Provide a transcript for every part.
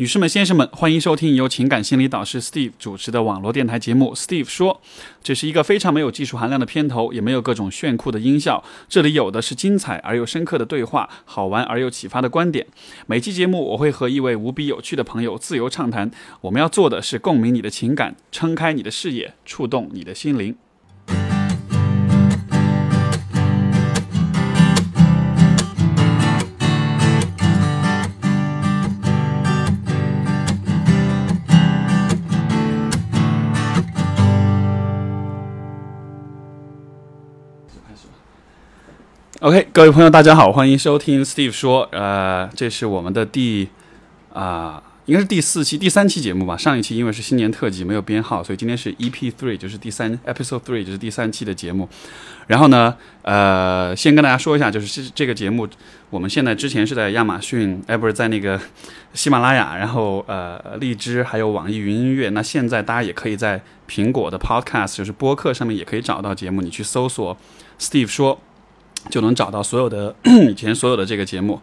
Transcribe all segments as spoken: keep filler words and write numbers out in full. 女士们先生们，欢迎收听由情感心理导师 Steve 主持的网络电台节目 Steve 说，这是一个非常没有技术含量的片头，也没有各种炫酷的音效，这里有的是精彩而又深刻的对话，好玩而又启发的观点。每期节目我会和一位无比有趣的朋友自由畅谈，我们要做的是共鸣你的情感，撑开你的视野，触动你的心灵。OK， 各位朋友大家好，欢迎收听 Steve 说，呃，这是我们的第啊、呃，应该是第四期、第三期节目吧。上一期因为是新年特辑没有编号，所以今天是 E P 三，就是第三 Episode 三，就是第三期的节目。然后呢，呃，先跟大家说一下，就是这个节目我们现在之前是在亚马逊，哎，不是在那个喜马拉雅，然后呃，荔枝还有网易云音乐。那现在大家也可以在苹果的 Podcast， 就是播客上面也可以找到节目，你去搜索 Steve 说。就能找到所有的以前所有的这个节目。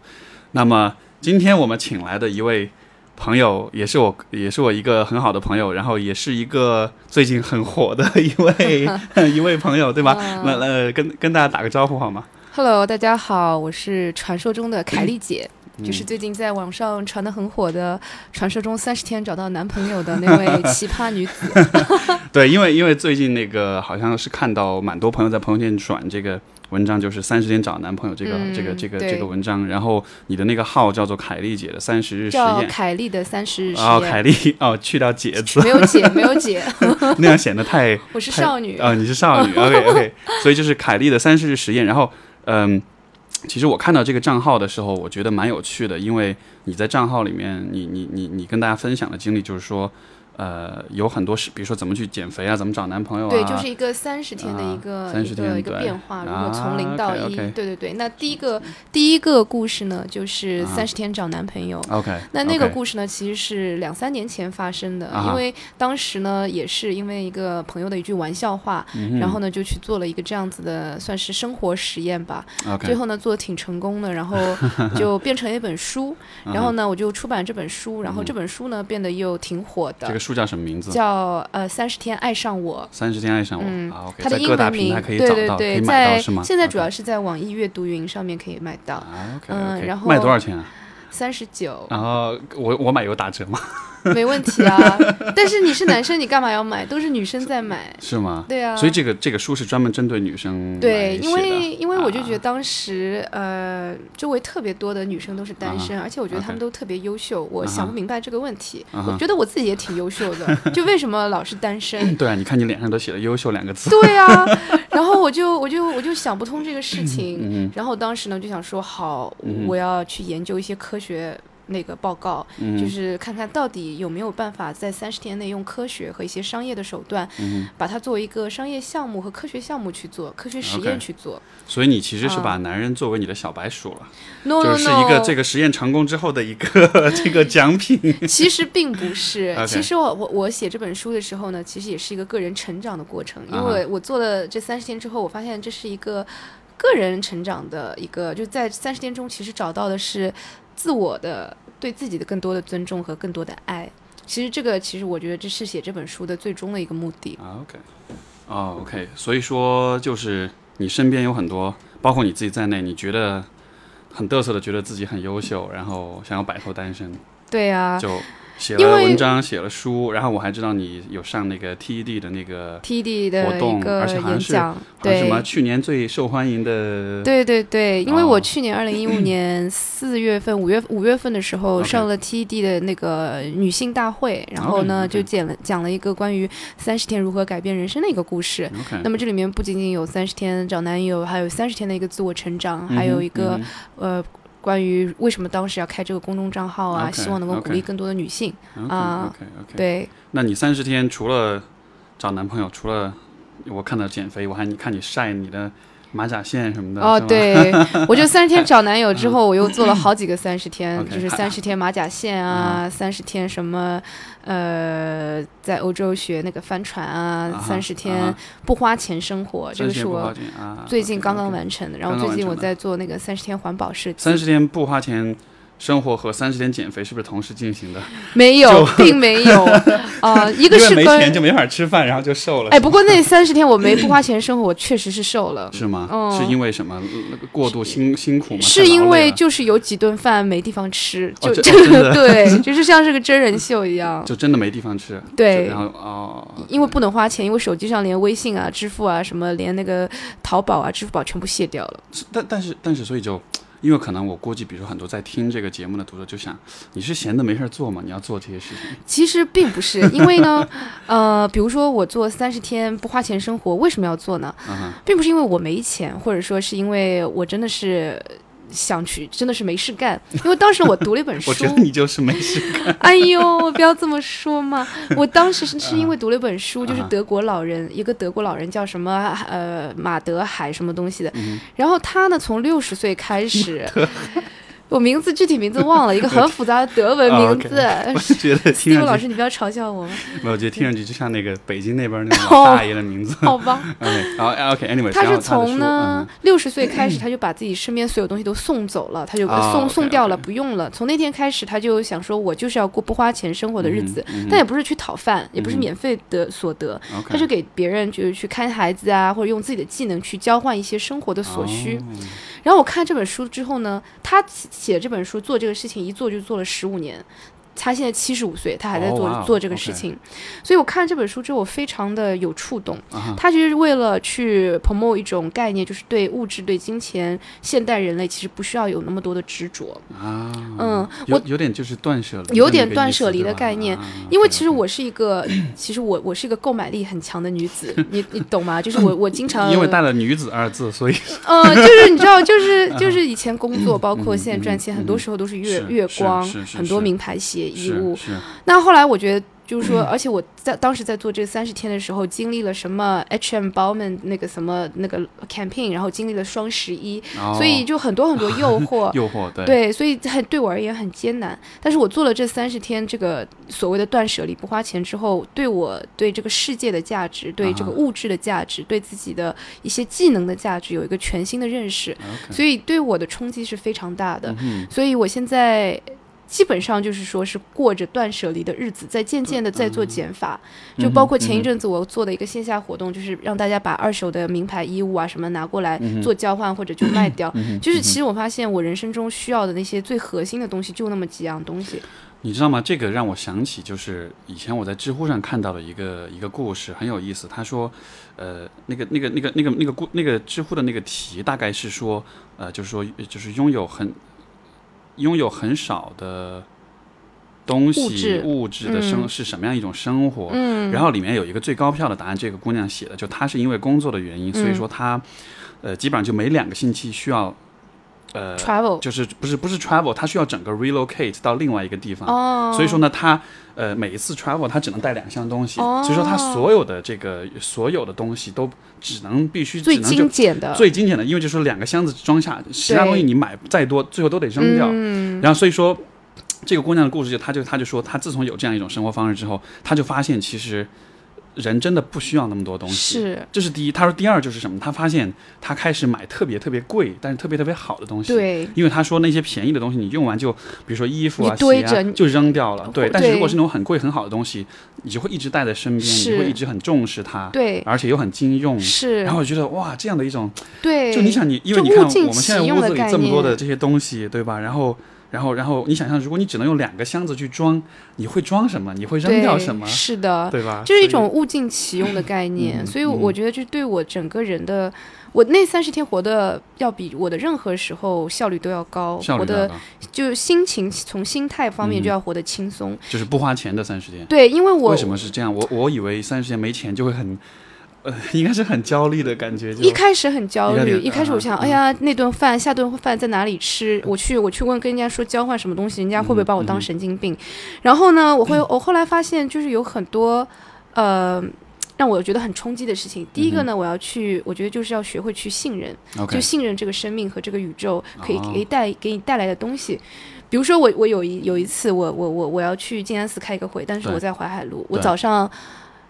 那么今天我们请来的一位朋友，也是我也是我一个很好的朋友，然后也是一个最近很火的一位一位朋友，对吧？那呃，跟跟大家打个招呼好吗 ？Hello， 大家好，我是传说中的凯丽姐。就是最近在网上传得很火的传说中三十天找到男朋友的那位奇葩女子对，因为因为最近那个好像是看到蛮多朋友在朋友圈转这个文章，就是三十天找男朋友这个、嗯、这个这个这个文章，然后你的那个号叫做凯丽姐的三十日实验，叫凯丽的三十日实验，哦，凯丽，哦，去掉姐字，没有姐没有姐那样显得太我是少女啊、哦，你是少女OK OK， 所以就是凯丽的三十日实验。然后嗯。其实我看到这个账号的时候，我觉得蛮有趣的，因为你在账号里面，你你你你跟大家分享的经历就是说，呃，有很多是，比如说怎么去减肥啊，怎么找男朋友啊，对，就是一个三十天的一个、啊、一个一个变化，如果从零到一、啊， okay, okay、对对对。那第一个第一个故事呢，就是三十天找男朋友。啊、OK， 那那个故事呢， okay, 其实是两三年前发生的、啊，因为当时呢，也是因为一个朋友的一句玩笑话，嗯、然后呢就去做了一个这样子的，算是生活实验吧。Okay, 最后呢做的挺成功的，然后就变成一本书，然后呢我就出版这本书，然后这本书呢变得又挺火的。这个书叫什么名字？叫呃三十天爱上我。三十天爱上我，嗯，啊 okay, 它的英文名可以找到，对对对，可以买到是吗？现在主要是在网易阅读云上面可以买到。啊 okay, okay, 嗯，然后卖多少钱啊？三十九。然后我我买有打折吗？没问题啊，但是你是男生，你干嘛要买？都是女生在买，是吗？对啊，所以这个这个书是专门针对女生。对，因为因为我就觉得当时、啊、呃，周围特别多的女生都是单身，啊、而且我觉得她们都特别优秀，啊、我想不明白这个问题、啊。我觉得我自己也挺优秀的，啊、就为什么老是单身？对啊，你看你脸上都写了"优秀"两个字。对啊，然后我就我就我就想不通这个事情，嗯、然后当时呢就想说，好，嗯、我要去研究一些科学。那个报告、嗯、就是看看到底有没有办法在三十天内用科学和一些商业的手段、嗯、把它作为一个商业项目和科学项目去做，科学实验去做。Okay. 所以你其实是把男人作为你的小白鼠了，嗯、就是一个这个实验成功之后的一个、no, no, no. 这个奖品。其实并不是， okay. 其实我我我写这本书的时候呢，其实也是一个个人成长的过程，因为我做了这三十天之后，我发现这是一个个人成长的一个，就在三十天中其实找到的是。自我的对自己的更多的尊重和更多的爱，其实这个其实我觉得这是写这本书的最终的一个目的。啊 OK， 哦 OK， 所以说就是你身边有很多，包括你自己在内，你觉得很嘚瑟的，觉得自己很优秀，然后想要摆脱单身。对啊，就写了文章，写了书，然后我还知道你有上那个 T E D 的那个 T E D 的活动，而且好像是好像什么去年最受欢迎的。对对对，因为我去年二零一五年四月份、五月五月份的时候上了 T E D 的那个女性大会， okay. 然后呢 okay, okay. 就讲了讲了一个关于三十天如何改变人生的一个故事。Okay. 那么这里面不仅仅有三十天找男友，还有三十天的一个自我成长，嗯、还有一个、嗯、呃。关于为什么当时要开这个公众账号啊， okay, 希望能够鼓励更多的女性啊。Okay, okay, okay, okay. 对，那你三十天除了找男朋友，除了我看到减肥，我还看你晒你的马甲线什么的。哦，对，我就三十天找男友之后，我又做了好几个三十天，okay, 就是三十天马甲线啊，三十、嗯、天什么呃，在欧洲学那个帆船啊，三十、啊、天不花钱生活，啊、这个是我最近刚刚完成的。啊、okay, okay, 然后最近我在做那个三十天环保设计。三十天不花钱生活和三十天减肥是不是同时进行的？没有，并没有。呃，一个是因为没钱就没法吃饭，然后就瘦了。哎，不过那三十天我没不花钱生活，我确实是瘦了。是吗？嗯、是因为什么？过度辛辛苦吗？是因为就是有几顿饭没地方吃，就、哦哦、对，就是像是个真人秀一样，就真的没地方吃。对，然后哦，因为不能花钱，因为手机上连微信啊、支付啊什么，连那个淘宝啊、支付宝全部卸掉了。但但是但是，所以就。因为可能我估计比如说很多在听这个节目的读者就想，你是闲的没事做吗？你要做这些事情？其实并不是，因为呢呃，比如说我做三十天不花钱生活为什么要做呢、嗯、并不是因为我没钱，或者说是因为我真的是想去，真的是没事干。因为当时我读了一本书我觉得你就是没事干哎呦不要这么说嘛。我当时是因为读了一本书、啊、就是德国老人、啊、一个德国老人叫什么呃马德海什么东西的、嗯、然后他呢从六十岁开始我名字具体名字忘了，一个很复杂的德文名字。哦、okay, 我觉得听上去，Steve 老师，你不要嘲笑我吗？没有，我觉得听上去就像那个北京那边那种大爷的名字。哦、好吧。OK， 好 ，OK，anyway，、okay, 他是从呢六十、嗯、岁开始，他就把自己身边所有东西都送走了，他就送、哦、送掉了， okay, okay. 不用了。从那天开始，他就想说，我就是要过不花钱生活的日子，嗯嗯、但也不是去讨饭，嗯、也不是免费的所得，嗯、他就给别人就是去看孩子啊，或者用自己的技能去交换一些生活的所需。哦、然后我看这本书之后呢，他。写这本书做这个事情一做就做了十五年，他现在七十五岁，他还在做、oh, wow, 做这个事情， okay. 所以我看这本书之后我非常的有触动。Uh-huh. 他就是为了去 promote 一种概念，就是对物质、对金钱，现代人类其实不需要有那么多的执着啊。Uh, 嗯，我 有, 有点就是断舍离，有点断舍离的概念。Uh, okay, okay. 因为其实我是一个，其实我我是一个购买力很强的女子，你你懂吗？就是我我经常因为带了"女子"二字，所以嗯、呃，就是你知道，就是就是以前工作，包括现在赚钱，很多时候都是月月光，很多名牌鞋。义务，那后来我觉得就是说，而且我在当时在做这三十天的时候，经历了什么 H and M Bauman 那个什么那个 campaign， 然后经历了双十一，哦、所以就很多很多诱惑，诱惑 对, 对，所以很对我而言很艰难。但是我做了这三十天这个所谓的断舍离、不花钱之后，对我对这个世界的价值、对这个物质的价值、啊、对自己的一些技能的价值有一个全新的认识， okay. 所以对我的冲击是非常大的。嗯、所以我现在。基本上就是说是过着断舍离的日子，在渐渐的在做减法、嗯、就包括前一阵子我做的一个线下活动、嗯、就是让大家把二手的名牌衣物啊什么拿过来做交换或者就卖掉、嗯、就是其实我发现我人生中需要的那些最核心的东西就那么几样东西，你知道吗？这个让我想起就是以前我在知乎上看到的一个一个故事，很有意思。他说呃那个那个那个那个那个那个知乎的那个题大概是说呃就是说就是拥有很拥有很少的东西物 质, 物质的生、嗯、是什么样一种生活、嗯、然后里面有一个最高票的答案，这个姑娘写的就她是因为工作的原因、嗯、所以说她呃基本上就每两个星期需要呃 travel， 就是不是不是 travel， 她需要整个 relocate 到另外一个地方、哦、所以说呢她呃每一次 travel 她只能带两项东西、哦、所以说她所有的这个所有的东西都只能必须最精简的最精简的，因为就是两个箱子装下，其他东西你买再多最后都得扔掉、嗯、然后所以说这个姑娘的故事就她就她就说她自从有这样一种生活方式之后，她就发现其实人真的不需要那么多东西，是，这是第一。他说第二就是什么？他发现他开始买特别特别贵，但是特别特别好的东西。对，因为他说那些便宜的东西，你用完就，比如说衣服啊、鞋啊，就扔掉了。对，但是如果是那种很贵很好的东西，你就会一直带在身边，你会一直很重视它。对，而且又很经用。是。然后我觉得哇，这样的一种，对，就你想你，因为你看我们现在屋子里这么多的这些东西，对吧？然后。然后，然后你想象，如果你只能用两个箱子去装，你会装什么？你会扔掉什么？是的，对吧？就是一种物尽其用的概念。嗯、所以我觉得，就对我整个人的，嗯、我那三十天活的要比我的任何时候效率都要高。效率要高，我的就心情从心态方面就要活得轻松。嗯、就是不花钱的三十天。对，因为我为什么是这样？我我以为三十天没钱就会很。应该是很焦虑的感觉，一开始很焦虑，一开始我想、啊、哎呀那顿饭下顿饭在哪里吃，我去我去问跟人家说交换什么东西，人家会不会把我当神经病、嗯嗯、然后呢我会我后来发现就是有很多呃让我觉得很冲击的事情。第一个呢、嗯、我要去我觉得就是要学会去信任、okay. 就信任这个生命和这个宇宙可以给带、哦、给你带来的东西。比如说我我有一有一次我我我我要去静安寺开一个会，但是我在淮海路，我早上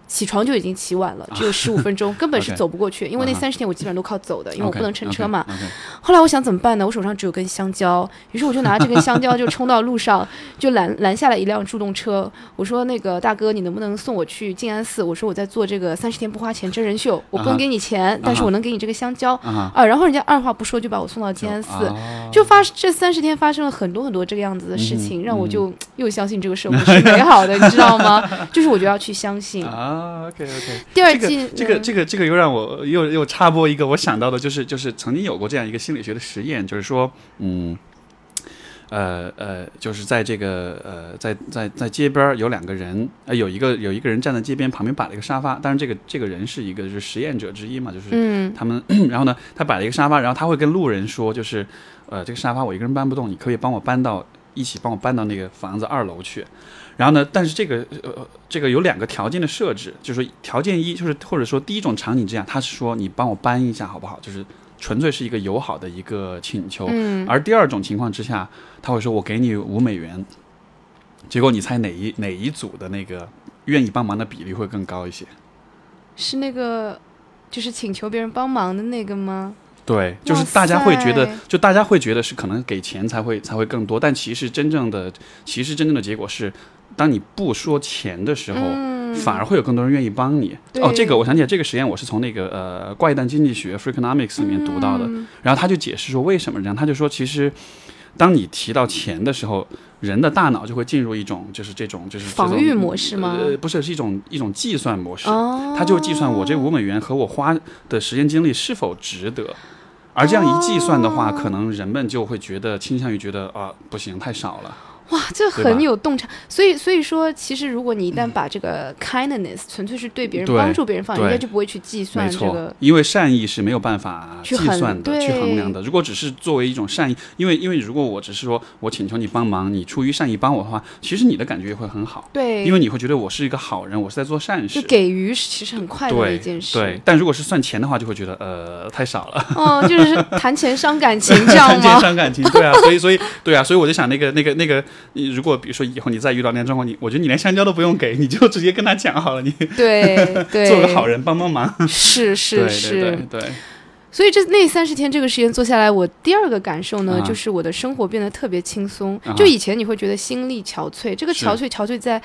起床就已经起晚了，只有十五分钟，根本是走不过去。因为那三十天我基本上都靠走的，因为我不能乘车嘛。Okay, okay, okay. 后来我想怎么办呢？我手上只有根香蕉，于是我就拿这根香蕉就冲到路上，就拦拦下来一辆助动车。我说：“那个大哥，你能不能送我去静安寺？”我说：“我在做这个三十天不花钱真人秀，我不能给你钱， uh-huh, 但是我能给你这个香蕉。Uh-huh, ”啊，然后人家二话不说就把我送到静安寺。Uh-huh, 就发这三十天发生了很多很多这个样子的事情， uh-huh, 让我就又相信这个社会是美好的，你知道吗？就是我就要去相信。Uh-huh,啊 ，OK OK。第二季这个这个、嗯、这个这个又让我又又插播一个我想到的，就是就是曾经有过这样一个心理学的实验，就是说，嗯，呃呃，就是在这个呃在在在街边有两个人，呃有一个有一个人站在街边，旁边摆了一个沙发，但是这个这个人是一个就是实验者之一嘛，就是他们，嗯、然后呢他摆了一个沙发，然后他会跟路人说，就是呃这个沙发我一个人搬不动，你可以帮我搬到一起帮我搬到那个房子二楼去。然后呢？但是这个呃，这个有两个条件的设置，就是说条件一就是或者说第一种场景这样，他是说你帮我搬一下好不好？就是纯粹是一个友好的一个请求。嗯。而第二种情况之下，他会说我给你五美元，结果你猜哪一哪一组的那个愿意帮忙的比例会更高一些？是那个就是请求别人帮忙的那个吗？对，就是大家会觉得，就大家会觉得是可能给钱才会才会更多，但其实真正的其实真正的结果是。当你不说钱的时候、嗯、反而会有更多人愿意帮你。哦，这个我想起来，这个实验我是从那个呃怪诞经济学 Freakonomics 里面读到的、嗯、然后他就解释说为什么这样，他就说其实当你提到钱的时候，人的大脑就会进入一种就是这种就是防御模式吗、呃、不是，是一种一种计算模式、哦、他就计算我这五美元和我花的时间精力是否值得，而这样一计算的话、哦、可能人们就会觉得倾向于觉得啊、呃、不行，太少了。哇，这很有洞察。所以所以说其实如果你一旦把这个 kindness、嗯、纯粹是对别人帮助别人放，人家就不会去计算这个，因为善意是没有办法计算的 去, 去衡量的。如果只是作为一种善意，因为因为如果我只是说我请求你帮忙，你出于善意帮我的话，其实你的感觉也会很好。对，因为你会觉得我是一个好人，我是在做善事，就给予其实很快乐的一件事。 对, 对，但如果是算钱的话就会觉得呃太少了。哦，就是谈钱伤感情这样吗？谈钱伤感情，对啊。所以所以对啊，所以我就想那个那个那个你如果比如说以后你再遇到那样状况，你我觉得你连香蕉都不用给，你就直接跟他讲好了，你对对做个好人帮帮忙。是是是，对对对对。所以这那三十天这个实验做下来，我第二个感受呢、啊、就是我的生活变得特别轻松、啊、就以前你会觉得心力憔悴，这个憔悴憔悴在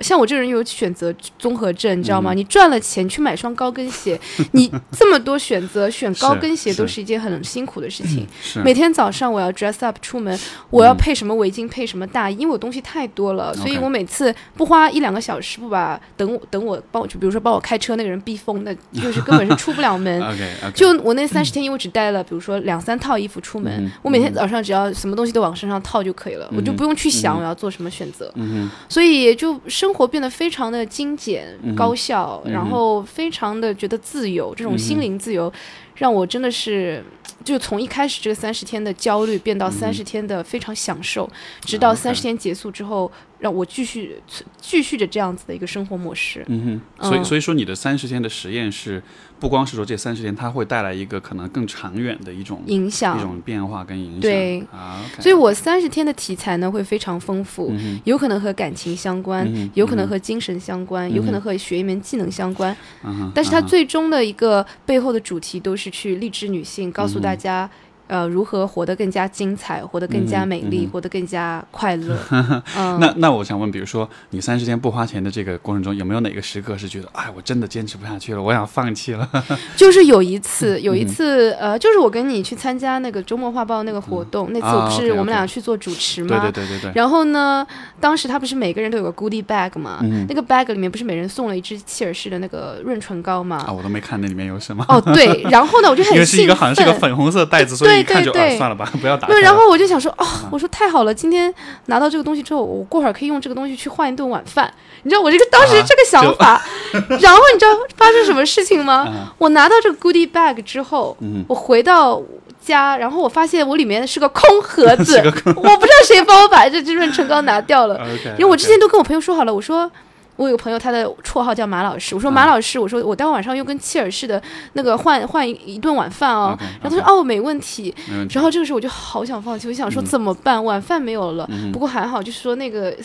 像我这人有选择综合症，你知道吗、嗯、你赚了钱去买双高跟鞋你这么多选择，选高跟鞋都是一件很辛苦的事情。每天早上我要 dress up 出门、嗯、我要配什么围巾配什么大衣，因为我东西太多了、嗯、所以我每次不花一两个小时不把等我等我帮我就比如说帮我开车那个人逼疯的，就是根本是出不了门okay, okay, 就我那三十天因为我只带了比如说两三套衣服出门、嗯、我每天早上只要什么东西都往身上套就可以了、嗯、我就不用去想我要做什么选择、嗯、所以就生生活变得非常的精简、嗯、高效、嗯、然后非常的觉得自由，这种心灵自由、嗯、让我真的是就从一开始这个三十天的焦虑变到三十天的非常享受、嗯、直到三十天结束之后、嗯、让我继续继续着这样子的一个生活模式。嗯哼，所以所以说你的三十天的实验是不光是说这三十天它会带来一个可能更长远的一种影响，一种变化跟影响。对、啊 okay、所以我三十天的题材呢会非常丰富、嗯、有可能和感情相关、嗯、有可能和精神相关、嗯、有可能和学一门技能相关、嗯、但是它最终的一个背后的主题都是去励志女性、嗯、告诉大家呃，如何活得更加精彩，活得更加美丽、嗯嗯、活得更加快乐、嗯、那那我想问，比如说你三十天不花钱的这个过程中，有没有哪个时刻是觉得哎，我真的坚持不下去了，我想放弃了？就是有一次有一次、嗯、呃，就是我跟你去参加那个周末画报那个活动、嗯、那次我不是我们俩去做主持吗、啊、okay, okay 对对对对对。然后呢当时他不是每个人都有个 goodie bag 嘛、嗯、那个 bag 里面不是每人送了一支切尔西的那个润唇膏吗？啊，我都没看那里面有什么。哦，对。然后呢我就很兴奋，因为是一个好像是个粉红色袋子，所以对对对、啊、算了吧，不要打开。然后我就想说、哦啊、我说太好了，今天拿到这个东西之后，我过会儿可以用这个东西去换一顿晚饭，你知道我这个当时这个想法、啊、然后你知道发生什么事情吗、啊、我拿到这个 goodie bag 之后、嗯、我回到家，然后我发现我里面是个空盒子我不知道谁帮我把这支润唇膏拿掉了。okay, okay. 因为我之前都跟我朋友说好了，我说我有个朋友他的绰号叫马老师，我说马老师，我说我待会晚上又跟切尔氏的那个换换一顿晚饭哦， okay, okay, 然后他说哦没问题，然后这个时候我就好想放弃，我想说怎么办，嗯、晚饭没有了，嗯、不过还好，就是说那个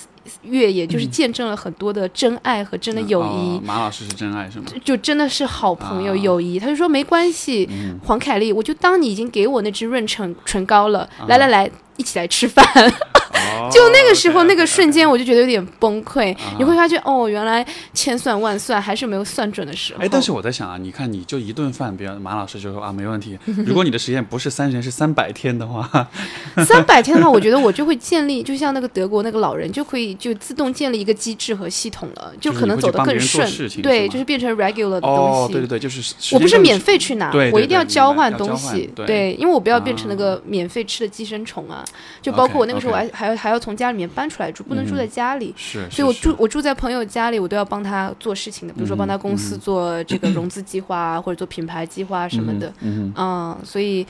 越野就是见证了很多的真爱和真的友谊，嗯哦、马老师是真爱是吗？就真的是好朋友友谊，啊、他就说没关系，嗯、黄凯丽，我就当你已经给我那支润唇唇膏了，啊、来来来一起来吃饭。就那个时候，oh, okay, okay, okay. 那个瞬间，我就觉得有点崩溃。Uh-huh. 你会发觉，哦，原来千算万算还是没有算准的时候。哎，但是我在想啊，你看，你就一顿饭，别人马老师就说啊，没问题。如果你的实验不是三十天，是三百天的话，三百天的话，我觉得我就会建立，就像那个德国那个老人，就可以就自动建立一个机制和系统了，就可能走得更顺。就是、对，就是变成 regular 的东西。哦，对对对，就是我不是免费去拿，对对对，我一定要交换东西，对，对，因为我不要变成那个免费吃的寄生虫啊。就包括我那个时候，我还还要。还要从家里面搬出来住，不能住在家里，嗯、是，所以我住我住在朋友家里，我都要帮他做事情的，比如说帮他公司做这个融资计划、啊嗯、或者做品牌计划什么的， 嗯, 嗯所以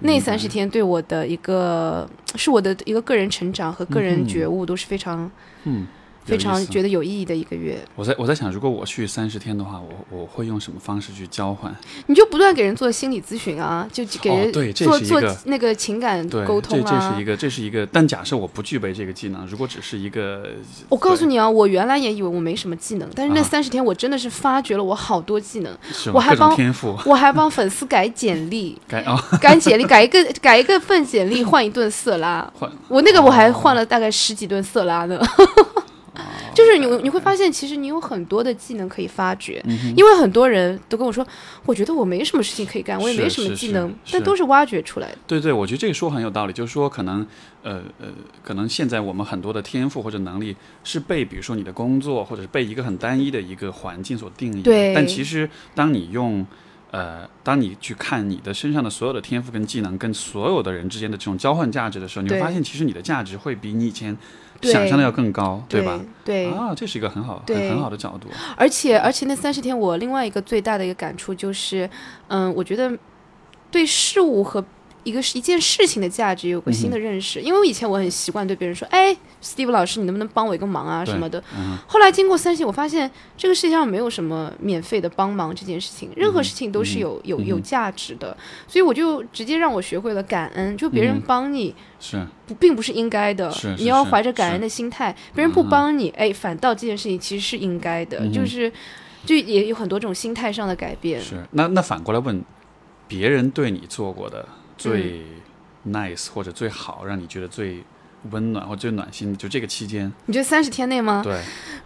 那三十天对我的一个、嗯、是我的一个个人成长和个人觉悟都是非常嗯非常觉得有意义的一个月。我在我在想，如果我去三十天的话，我我会用什么方式去交换？你就不断给人做心理咨询啊，就给人、哦、对做做那个情感沟通啊。这这是一个这是一个，但假设我不具备这个技能，如果只是一个，我告诉你啊，我原来也以为我没什么技能，但是那三十天我真的是发掘了我好多技能，是我还帮天赋，我还帮粉丝改简历，改啊、哦、改简历，改一个改一个份简历换一顿色拉，换我那个我还换了大概十几顿色拉呢。就是你你会发现其实你有很多的技能可以发掘、嗯、因为很多人都跟我说我觉得我没什么事情可以干，我也没什么技能，但都是挖掘出来的。对对，我觉得这个说很有道理，就是说可能呃呃，可能现在我们很多的天赋或者能力是被比如说你的工作或者是被一个很单一的一个环境所定义的，对，但其实当你用呃，当你去看你的身上的所有的天赋跟技能跟所有的人之间的这种交换价值的时候，你会发现其实你的价值会比你以前想象的要更高， 对, 对吧？对啊，这是一个很好 很, 很好的角度。而且而且那三十天我另外一个最大的一个感触就是，嗯，我觉得对事物和一个一件事情的价值有个新的认识，嗯、因为我以前我很习惯对别人说，哎 ，Steve 老师，你能不能帮我一个忙啊什么的。嗯、后来经过三十天，我发现这个世界上没有什么免费的帮忙这件事情，任何事情都是有、嗯、有有价值的，所以我就直接让我学会了感恩，就别人帮你。嗯是不，并不是应该的，是是是，你要怀着感恩的心态，别人不帮你、嗯、哎，反倒这件事情其实是应该的、嗯、就是就也有很多种心态上的改变。是，那那反过来问，别人对你做过的最 nice、嗯、或者最好让你觉得最温暖或最暖心，就这个期间你觉得三十天内吗？对，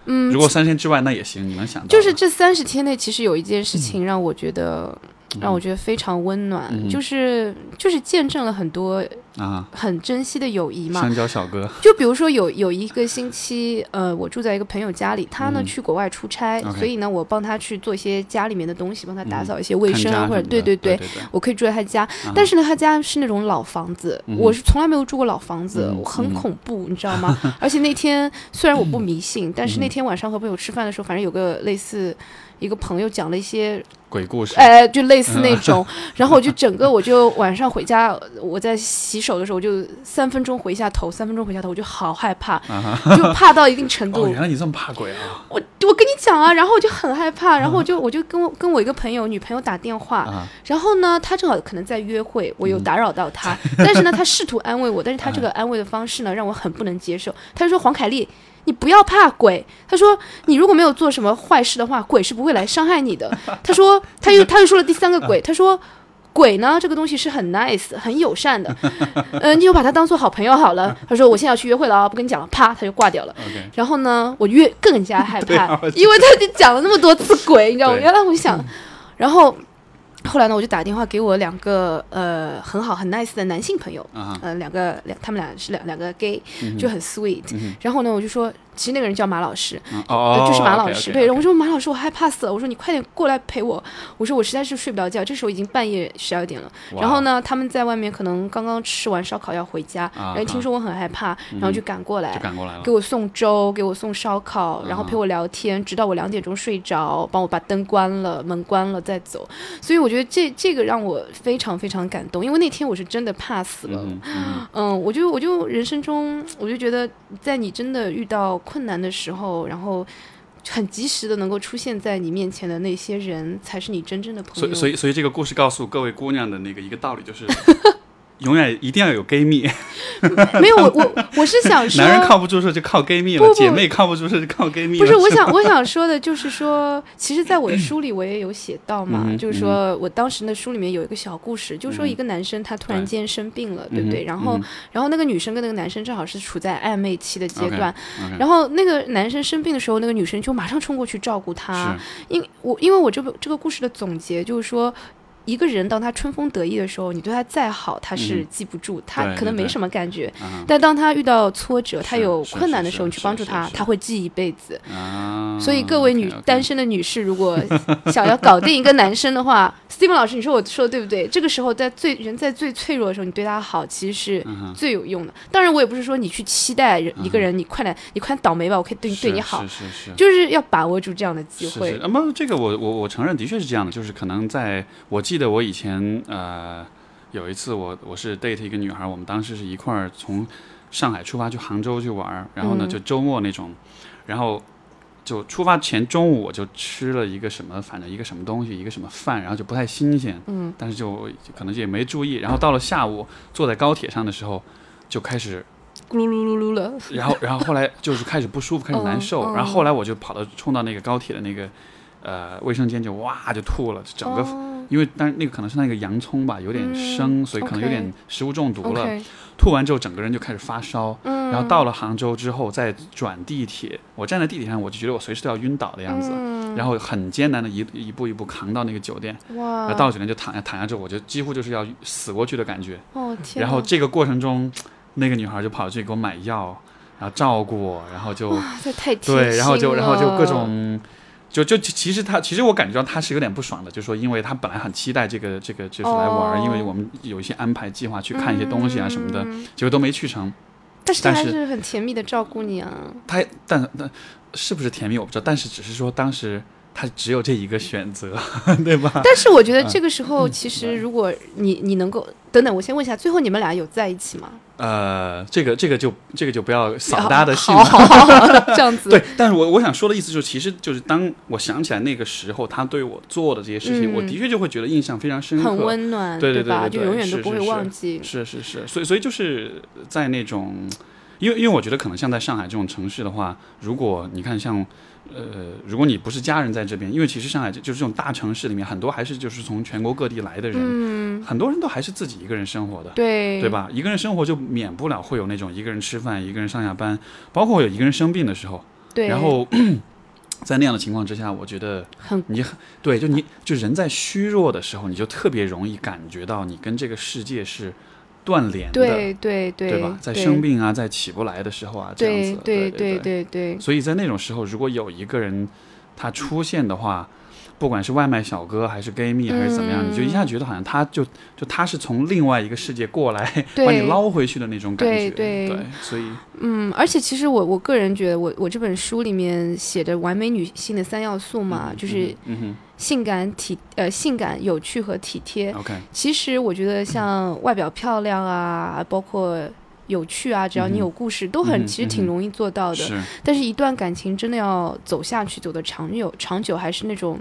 嗯，如果三十天之外那也行，你能想到就是这三十天内其实有一件事情让我觉得、嗯让我觉得非常温暖、嗯、就是就是见证了很多啊很珍惜的友谊嘛。香蕉小哥就比如说有有一个星期呃我住在一个朋友家里，他呢、嗯、去国外出差、okay. 所以呢我帮他去做一些家里面的东西，帮他打扫一些卫生啊、嗯、或者对对 对, 对, 对, 对我可以住在他家、啊、但是呢他家是那种老房子、嗯、我是从来没有住过老房子、嗯、我很恐怖、嗯、你知道吗？而且那天虽然我不迷信、嗯、但是那天晚上和朋友吃饭的时候，反正有个类似一个朋友讲了一些鬼故事，哎，就类似那种、嗯、然后我就整个我就晚上回家我在洗手的时候，我就三分钟回一下头，三分钟回一下头，我就好害怕、啊、就怕到一定程度、哦、原来你这么怕鬼啊！我我跟你讲啊，然后我就很害怕，然后我就、嗯、我就跟我跟我一个朋友女朋友打电话、啊、然后呢她正好可能在约会，我有打扰到她、嗯、但是呢她试图安慰我，但是她这个安慰的方式呢让我很不能接受。她说黄凯丽你不要怕鬼，他说你如果没有做什么坏事的话，鬼是不会来伤害你的。他说他又他又说了第三个鬼，他说鬼呢这个东西是很 nice 很友善的，呃，你就把他当做好朋友好了。他说我现在要去约会了啊，不跟你讲了，啪他就挂掉了、okay. 然后呢我越更加害怕、啊、因为他就讲了那么多次鬼你知道吗？原来我想、嗯、然后后来呢，我就打电话给我两个呃很好很 nice 的男性朋友， uh-huh. 呃两个两他们俩是两两个 gay，、mm-hmm. 就很 sweet、mm-hmm. 然后呢，我就说其实那个人叫马老师， uh-huh. 呃、就是马老师。Oh, okay, okay, okay. 对，我说马老师，我害怕死了，我说你快点过来陪我，我说我实在是睡不了觉，这时候已经半夜十二点了。Wow. 然后呢，他们在外面可能刚刚吃完烧烤要回家， uh-huh. 然后听说我很害怕，然后就赶过来， uh-huh. 赶过来了，给我送粥，给我送烧烤，然后陪我聊天， uh-huh. 直到我两点钟睡着，帮我把灯关了，门关了再走。所以我。我觉得这这个让我非常非常感动，因为那天我是真的怕死了。嗯，嗯嗯我就我就人生中，我就觉得在你真的遇到困难的时候，然后很及时的能够出现在你面前的那些人才是你真正的朋友。所以所以所以这个故事告诉各位姑娘的那个一个道理就是永远一定要有 gay 蜜。没有，我我我是想说，男人靠不住事就靠 gay 蜜了，不不姐妹靠不住事就靠 gay 蜜了。不是，我想我想说的就是说，其实在我的书里我也有写到嘛，嗯、就是说我当时的书里面有一个小故事，嗯、就是说一个男生他突然间生病了，嗯、对不对？然后、嗯、然后那个女生跟那个男生正好是处在暧昧期的阶段， okay, okay 然后那个男生生病的时候，那个女生就马上冲过去照顾他。因我因为我这个这个故事的总结就是说。一个人当他春风得意的时候，你对他再好他是记不住、嗯、他可能没什么感觉，对对对、嗯、但当他遇到挫折他有困难的时候，你去帮助他他会记一辈子、啊、所以各位女 okay, okay 单身的女士如果想要搞定一个男生的话Steve 老师你说我说的对不对？这个时候在最人在最脆弱的时候你对他好其实是最有用的、嗯、当然我也不是说你去期待一个人、嗯、你快点你快点倒霉吧我可以 对, 对你好，是是是，就是要把握住这样的机会，是是、嗯、这个 我, 我, 我承认的确是这样的，就是可能在我记得我以前呃有一次我我是 date 一个女孩，我们当时是一块儿从上海出发去杭州去玩，然后呢就周末那种，然后就出发前中午我就吃了一个什么反正一个什么东西一个什么饭，然后就不太新鲜，嗯，但是就可能也没注意，然后到了下午坐在高铁上的时候就开始咕噜噜噜噜了，然后然后后来就是开始不舒服开始难受、嗯嗯、然后后来我就跑到冲到那个高铁的那个呃卫生间就哇就吐了，整个、哦因为但那个可能是那个洋葱吧有点生、嗯、所以可能有点食物中毒了、okay, okay、吐完之后整个人就开始发烧、嗯、然后到了杭州之后再转地铁，我站在地铁上我就觉得我随时都要晕倒的样子、嗯、然后很艰难的 一, 一步一步扛到那个酒店，哇，然后到酒店就躺下躺下之后我就几乎就是要死过去的感觉、哦、天啊，然后这个过程中那个女孩就跑去给我买药然后照顾我，然后就这太贴心了，对，然后就然后就各种就就其实他其实我感觉到他是有点不爽的，就是说因为他本来很期待这个这个就是来玩、哦、因为我们有一些安排计划去看一些东西啊什么的、嗯、结果都没去成，但是他还是很甜蜜的照顾你啊，他但但是不是甜蜜我不知道，但是只是说当时他只有这一个选择对吧？但是我觉得这个时候其实如果你、嗯、你能够等等我先问一下最后你们俩有在一起吗？呃，这个这个就这个就不要扫大家的兴，好好好好这样子。对，但是我我想说的意思就是，其实就是当我想起来那个时候，他对我做的这些事情，嗯、我的确就会觉得印象非常深刻，很温暖，对对 对, 对, 对, 对吧？就永远都不会忘记。是是 是, 是, 是, 是，所以所以就是在那种，因为因为我觉得可能像在上海这种城市的话，如果你看像。呃，如果你不是家人在这边，因为其实上海就是这种大城市里面很多还是就是从全国各地来的人、嗯、很多人都还是自己一个人生活的，对对吧？一个人生活就免不了会有那种一个人吃饭一个人上下班，包括有一个人生病的时候，对，然后在那样的情况之下我觉得你很对就你就人在虚弱的时候你就特别容易感觉到你跟这个世界是断联的，对对对，对吧？在生病啊，在起不来的时候啊，这样子，对对对 对, 对, 对, 对。所以在那种时候，如果有一个人他出现的话，不管是外卖小哥还是 gay 蜜还是怎么样、嗯，你就一下觉得好像他就就他是从另外一个世界过来把你捞回去的那种感觉，对 对, 对。所以嗯，而且其实我我个人觉得我，我我这本书里面写的完美女性的三要素嘛，嗯、就是嗯哼。嗯哼性感体呃性感有趣和体贴， okay. 其实我觉得像外表漂亮啊包括有趣啊只要你有故事、嗯、都很、嗯、其实挺容易做到的、嗯、是，但是一段感情真的要走下去走得长久长久还是那种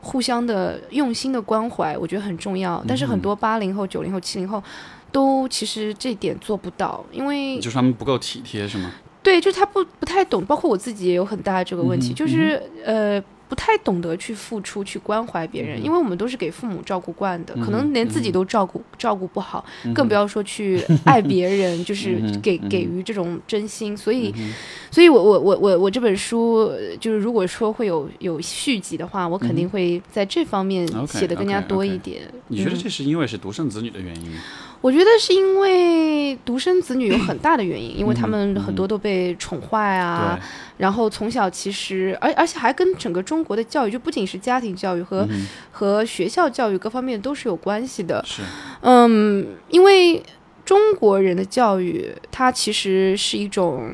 互相的用心的关怀我觉得很重要，但是很多八零后九零后七零后都其实这点做不到，因为就是他们不够体贴是吗？对，就是他不不太懂，包括我自己也有很大的这个问题、嗯、就是、嗯、呃不太懂得去付出去关怀别人、嗯、因为我们都是给父母照顾惯的、嗯、可能连自己都照顾、嗯、照顾不好、嗯、更不要说去爱别人、嗯、就是给、嗯、给予这种真心，所以、嗯、所以我我我我我这本书就是如果说会有有续集的话我肯定会在这方面写得更加多一点、嗯、okay, okay, okay. 你觉得这是因为是独生子女的原因吗？我觉得是因为独生子女有很大的原因，因为他们很多都被宠坏啊、嗯嗯、然后从小其实而而且还跟整个中国的教育就不仅是家庭教育和、嗯、和学校教育各方面都是有关系的，是嗯，因为中国人的教育它其实是一种，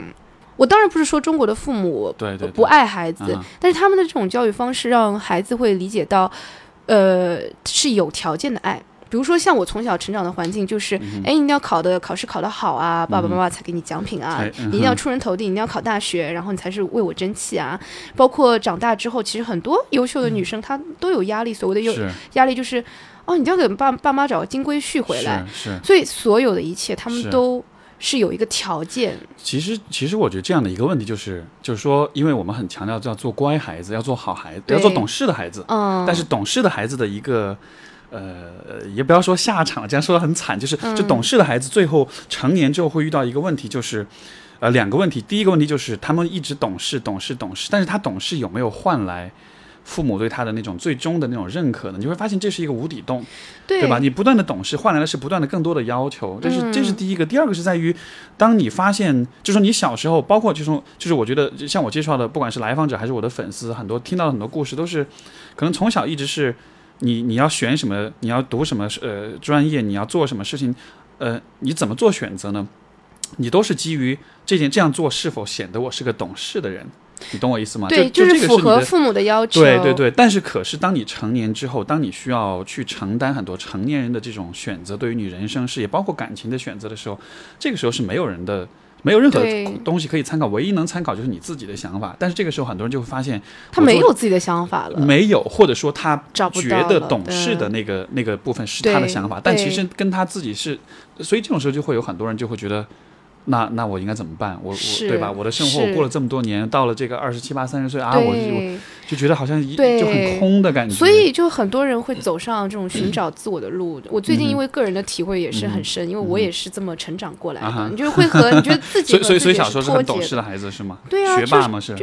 我当然不是说中国的父母不爱孩子，对对对、嗯、但是他们的这种教育方式让孩子会理解到呃是有条件的爱，比如说像我从小成长的环境就是、嗯、哎，你一定要考的考试考得好啊，爸爸妈妈才给你奖品啊、嗯、你一定要出人头地，你一定要考大学，然后你才是为我争气啊。包括长大之后其实很多优秀的女生、嗯、她都有压力，所谓的有压力就是哦，你要给爸爸妈找金龟婿回来，所以所有的一切他们都是有一个条件。其实其实我觉得这样的一个问题就是就是说，因为我们很强调要做乖孩子，要做好孩子，要做懂事的孩子、嗯、但是懂事的孩子的一个呃，也不要说下场了，这样说的很惨，就是就懂事的孩子最后成年之后会遇到一个问题，就是呃，两个问题。第一个问题就是他们一直懂事懂事懂事，但是他懂事有没有换来父母对他的那种最终的那种认可呢？你会发现这是一个无底洞， 对, 对吧？你不断的懂事换来的是不断的更多的要求，这是、嗯、这是第一个。第二个是在于当你发现就是说你小时候，包括就是就是我觉得像我介绍的不管是来访者还是我的粉丝，很多听到的很多故事都是可能从小一直是你你要选什么，你要读什么呃专业，你要做什么事情，呃你怎么做选择呢？你都是基于这件这样做是否显得我是个懂事的人，你懂我意思吗？对， 就, 就, 这个是就是符合父母的要求。对对对，但是可是当你成年之后，当你需要去承担很多成年人的这种选择，对于你人生事业包括感情的选择的时候，这个时候是没有人的没有任何东西可以参考，唯一能参考就是你自己的想法。但是这个时候很多人就会发现他没有自己的想法了，没有，或者说他觉得懂事的那个那个部分是他的想法，但其实跟他自己是，所以这种时候就会有很多人就会觉得那那我应该怎么办？我我对吧？我的生活我过了这么多年，到了这个二十七八、三十岁啊，我我就觉得好像就很空的感觉。所以就很多人会走上这种寻找自我的路。我最近因为个人的体会也是很深，嗯、因为我也是这么成长过来的。嗯、你就会和你觉得自己和自己脱节的。所以所以小时候是很懂事的孩子是吗？对啊，学霸吗？是。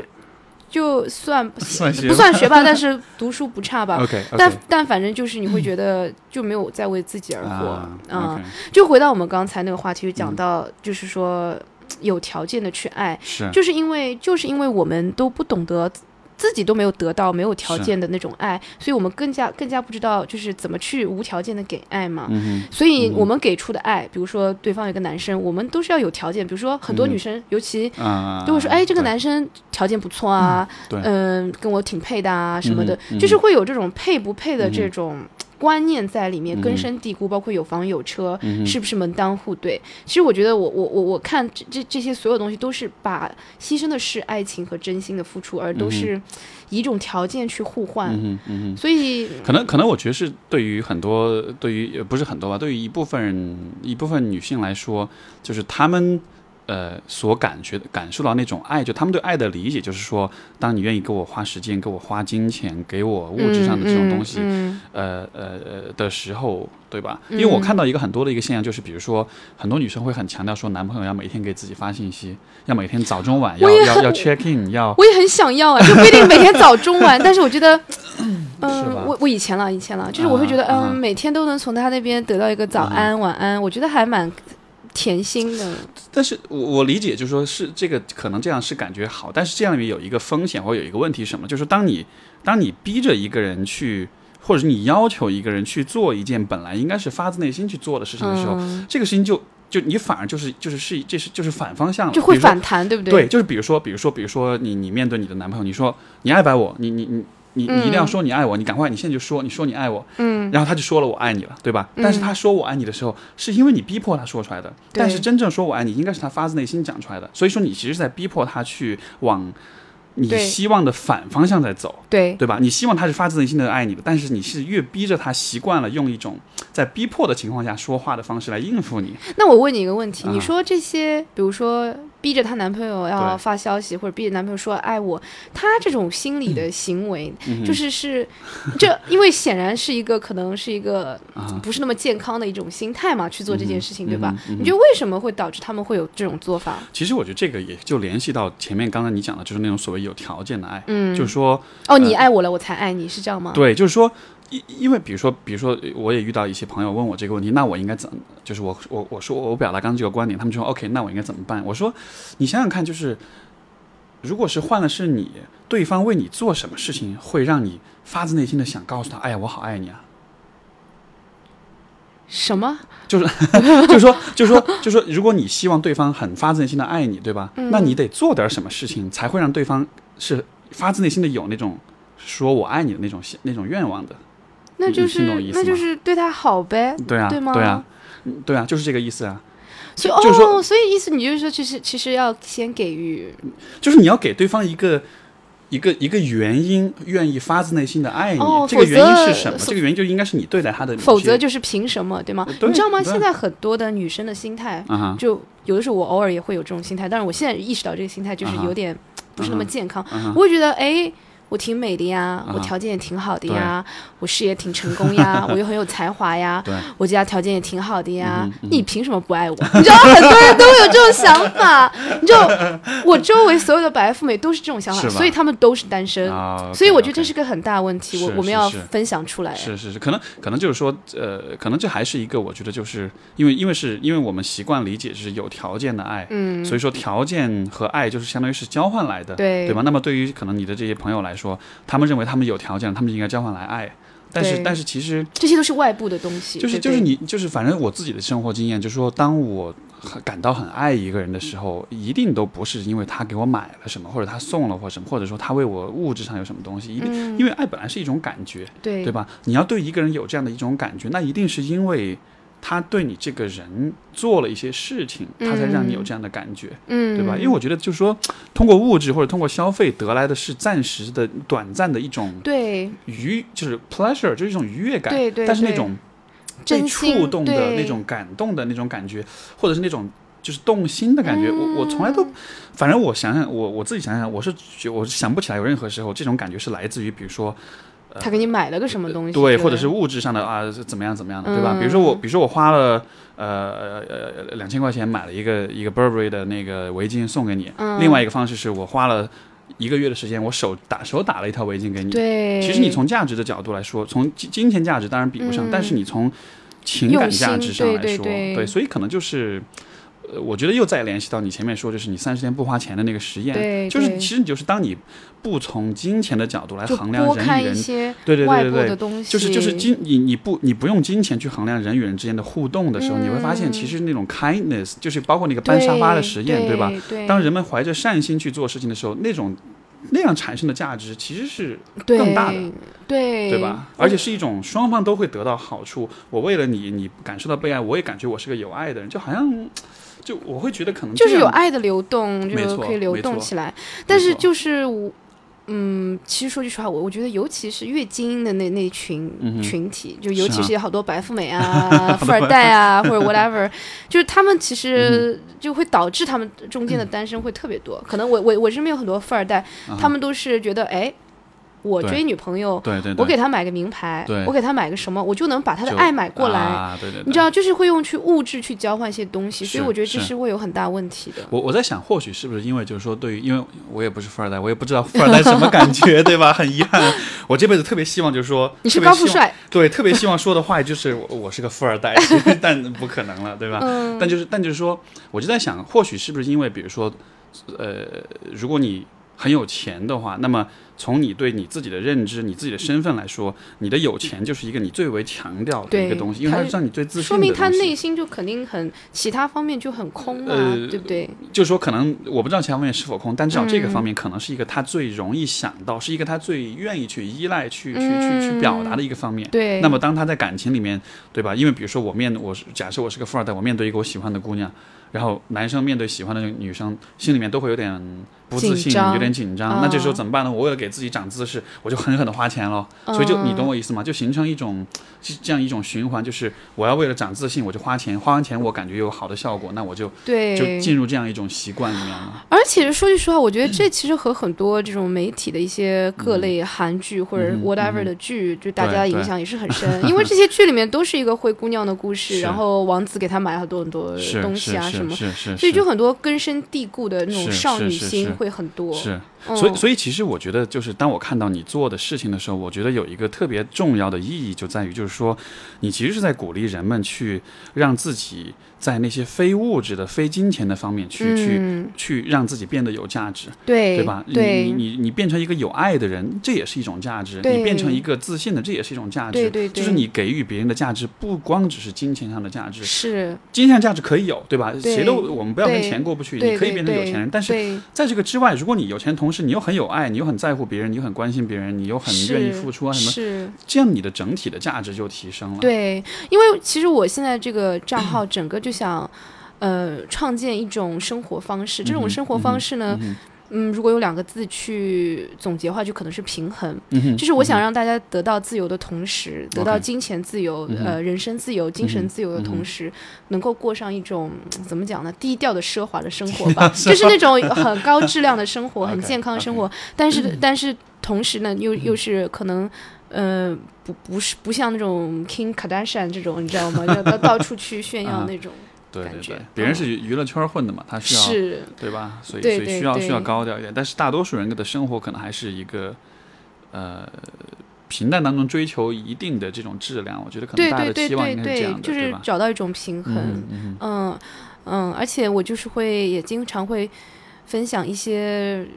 就算不算学霸但是读书不差吧okay, okay. 但, 但反正就是你会觉得就没有再为自己而活、啊嗯 okay. 就回到我们刚才那个话题，就讲到就是说有条件的去爱、嗯、就是因为就是因为我们都不懂得，自己都没有得到没有条件的那种爱，所以我们更加更加不知道就是怎么去无条件的给爱嘛、嗯、所以我们给出的爱、嗯、比如说对方有个男生，我们都是要有条件，比如说很多女生、嗯、尤其都会说、啊、哎这个男生条件不错啊，嗯、呃、跟我挺配的啊什么的、嗯、就是会有这种配不配的这种观念在里面根深蒂固、嗯、包括有房有车、嗯、是不是门当户对。其实我觉得我我我我看这这些所有东西都是把牺牲的是爱情和真心的付出，而都是以一种条件去互换、嗯嗯、所以可能可能我觉得是对于很多对于不是很多吧，对于一部分一部分女性来说，就是她们呃，所感觉感受到那种爱，就他们对爱的理解，就是说，当你愿意给我花时间、给我花金钱、给我物质上的这种东西，嗯嗯、呃呃的时候，对吧？因为我看到一个很多的一个现象，就是比如说，很多女生会很强调说，男朋友要每天给自己发信息，要每天早中晚，要要要 check in， 要。我也很想要啊，就不一定每天早中晚，但是我觉得，嗯、呃，我我以前了，以前了，就是我会觉得，嗯、啊呃，每天都能从他那边得到一个早安、啊、晚安，我觉得还蛮。甜心的，但是我我理解就是说是这个可能这样是感觉好，但是这样里面有一个风险或有一个问题什么，就是当你当你逼着一个人去，或者你要求一个人去做一件本来应该是发自内心去做的事情的时候，嗯、这个事情就就你反而就是就是是这是就是反方向了，就会反弹，对不对？对，就是比如说比如说比如说你你面对你的男朋友，你说你爱不爱我，你你你。你你一定要说你爱我，你赶快，你现在就说，你说你爱我，嗯，然后他就说了我爱你了，对吧？但是他说我爱你的时候，是因为你逼迫他说出来的，但是真正说我爱你，应该是他发自内心讲出来的，所以说你其实在逼迫他去往你希望的反方向在走，对对吧？你希望他是发自内心的爱你的，但是你是越逼着他习惯了用一种在逼迫的情况下说话的方式来应付你。那我问你一个问题，你说这些，比如说。逼着她男朋友要发消息，或者逼着男朋友说爱我，她这种心理的行为，嗯、就是是，这因为显然是一个可能是一个不是那么健康的一种心态嘛，啊、去做这件事情，对吧、嗯嗯嗯？你觉得为什么会导致他们会有这种做法？其实我觉得这个也就联系到前面刚才你讲的，就是那种所谓有条件的爱，嗯，就是说哦、呃，你爱我了，我才爱你，是这样吗？对，就是说。因为比如说，比如说，我也遇到一些朋友问我这个问题，那我应该怎？就是我我我说我表达刚刚这个观点，他们就说 OK， 那我应该怎么办？我说，你想想看，就是如果是换了是你，对方为你做什么事情会让你发自内心的想告诉他，哎呀，我好爱你啊？什么？就是就是说就是说就是说，如果你希望对方很发自内心的爱你，对吧？嗯、那你得做点什么事情才会让对方是发自内心的有那种说我爱你的那种那种愿望的。那就是那就是对他好呗，对啊，对吗？对啊，对啊，就是这个意思啊。所以就是说，哦，所以意思你就是说，其实其实要先给予，就是你要给对方一个一个一个原因，愿意发自内心的爱你，哦，这个原因是什么？这个原因就应该是你对待他的，否则就是凭什么，对吗？对，你知道吗？现在很多的女生的心态，啊，就有的时候我偶尔也会有这种心态，但是我现在意识到这个心态就是有点不是那么健康，啊，我会觉得哎。我挺美的呀，我条件也挺好的呀，uh-huh. 我事业挺成功呀，我又很有才华呀，我家条件也挺好的呀，嗯嗯，你凭什么不爱我？你知道很多人都有这种想法，你知道我周围所有的白富美都是这种想法，所以他们都是单身，uh, okay, 所以我觉得这是个很大问题，okay, 我, 我们要分享出来。是是是，可能可能就是说，呃，可能这还是一个，我觉得就是因为因为是因为我们习惯理解是有条件的爱，嗯，所以说条件和爱就是相当于是交换来的，对对吧？那么对于可能你的这些朋友来说。说他们认为他们有条件，他们应该交换来爱，但是但是其实这些都是外部的东西，就是就是你就是反正我自己的生活经验，就是说当我感到很爱一个人的时候，嗯，一定都不是因为他给我买了什么，或者他送了或什么，或者说他为我物质上有什么东西，一定，嗯，因为爱本来是一种感觉，对对吧？你要对一个人有这样的一种感觉，那一定是因为他对你这个人做了一些事情，他才让你有这样的感觉，嗯，对吧？因为我觉得就是说通过物质或者通过消费得来的是暂时的短暂的一种对愉，就是 pleasure， 就是一种愉悦感，对对对，但是那种被触动的那种感动的那种感觉，或者是那种就是动心的感觉，嗯，我我从来都，反正我想想我我自己想想，我是我想不起来有任何时候这种感觉是来自于比如说他给你买了个什么东西，呃、对, 对，或者是物质上的啊，怎么样怎么样的，对吧？嗯，比如说我，比如说我花了呃呃两千块钱买了一个一个 Burberry 的那个围巾送给你，嗯。另外一个方式是我花了一个月的时间，我手打手打了一条围巾给你。对，其实你从价值的角度来说，从金钱价值当然比不上，嗯，但是你从情感价值上来说，对, 对, 对, 对，所以可能就是。我觉得又再联系到你前面说，就是你三十天不花钱的那个实验，对对，就是其实就是当你不从金钱的角度来衡量人与人，对对对对对，就是就是金你你不你不用金钱去衡量人与人之间的互动的时候，嗯，你会发现其实那种 kindness， 就是包括那个搬沙发的实验， 对, 对, 对吧？对，当人们怀着善心去做事情的时候，那种那样产生的价值其实是更大的，对 对, 对吧？而且是一种双方都会得到好处。我为了你，你感受到被爱，我也感觉我是个有爱的人，就好像。就我会觉得可能就是有爱的流动，就可以流动起来。但是就是我，嗯，其实说句实话，我我觉得尤其是越精英的那那群，嗯，群体，就尤其是有好多白富美啊、富二代啊，或者 whatever， 就是他们其实就会导致他们中间的单身会特别多。嗯，可能我我我身边有很多富二代，嗯，他们都是觉得哎。我追女朋友，对对对对，我给她买个名牌，我给她买个什么，我就能把她的爱买过来，啊，对对对，你知道就是会用去物质去交换一些东西，所以我觉得这是会有很大问题的。我我在想或许是不是因为就是说对于，因为我也不是富二代，我也不知道富二代什么感觉对吧，很遗憾，我这辈子特别希望就是说你是高富帅，对，特别希望说的话就是 我, 我是个富二代但不可能了对吧，嗯，但就是但就是说我就在想或许是不是因为比如说呃，如果你很有钱的话，那么从你对你自己的认知，你自己的身份来说，你的有钱就是一个你最为强调的一个东西，因为它是让你最自信的东西，说明他内心就肯定很其他方面就很空啊，呃、对不对，就是说可能我不知道其他方面是否空，但至少这个方面可能是一个他最容易想到，嗯，是一个他最愿意去依赖去、嗯、去去去表达的一个方面，对。那么当他在感情里面，对吧，因为比如说我面我假设我是个富二代，我面对一个我喜欢的姑娘，然后男生面对喜欢的女生心里面都会有点不自信，有点紧张，嗯，那这时候怎么办呢？我为了给自己长姿势，我就狠狠的花钱了，嗯，所以就你懂我意思吗？就形成一种这样一种循环，就是我要为了长自信我就花钱，花完钱我感觉有好的效果，那我就对就进入这样一种习惯里面了。而且说句实话，我觉得这其实和很多这种媒体的一些各类韩剧或者 whatever 的剧，嗯，就大家影响也是很深，因为这些剧里面都是一个灰姑娘的故事，然后王子给她买了很多很多东西啊什么，所以就很多根深蒂固的那种少女心会很多，是，嗯，所以所以其实我觉得就是当我看到你做的事情的时候，我觉得有一个特别重要的意义就在于就是说你其实是在鼓励人们去让自己在那些非物质的非金钱的方面去、嗯、去去让自己变得有价值，对对吧，对，你你你变成一个有爱的人，这也是一种价值，你变成一个自信的，这也是一种价值，对对对，就是你给予别人的价值不光只是金钱上的价值，是金钱价值可以有，对吧，对，谁都我们不要跟钱过不去，你可以变成有钱人，但是在这个之外，如果你有钱同同时你又很有爱，你又很在乎别人，你又很关心别人，你又很愿意付出啊什么，是这样你的整体的价值就提升了。对，因为其实我现在这个账号整个就想呃创建一种生活方式，这种生活方式呢、嗯嗯嗯，如果有两个字去总结的话，就可能是平衡、嗯、就是我想让大家得到自由的同时、嗯、得到金钱自由、嗯、呃，人生自由、嗯、精神自由的同时、嗯、能够过上一种怎么讲呢，低调的奢华的生活吧就是那种很高质量的生活很健康的生活 okay, okay, 但是、嗯、但是同时呢又又是可能呃不不是不像那种 Kim Kardashian 这种你知道吗到, 到处去炫耀那种、啊对对对，别人是娱乐圈混的嘛，哦、他需要是对吧？所以对对对所以需要需要高调一点，但是大多数人的生活可能还是一个呃平淡当中追求一定的这种质量，我觉得可能大家的期望应该是这样的，对对对对对，就是找到一种平衡，嗯嗯 嗯, 嗯，而且我就是会也经常会分享一些。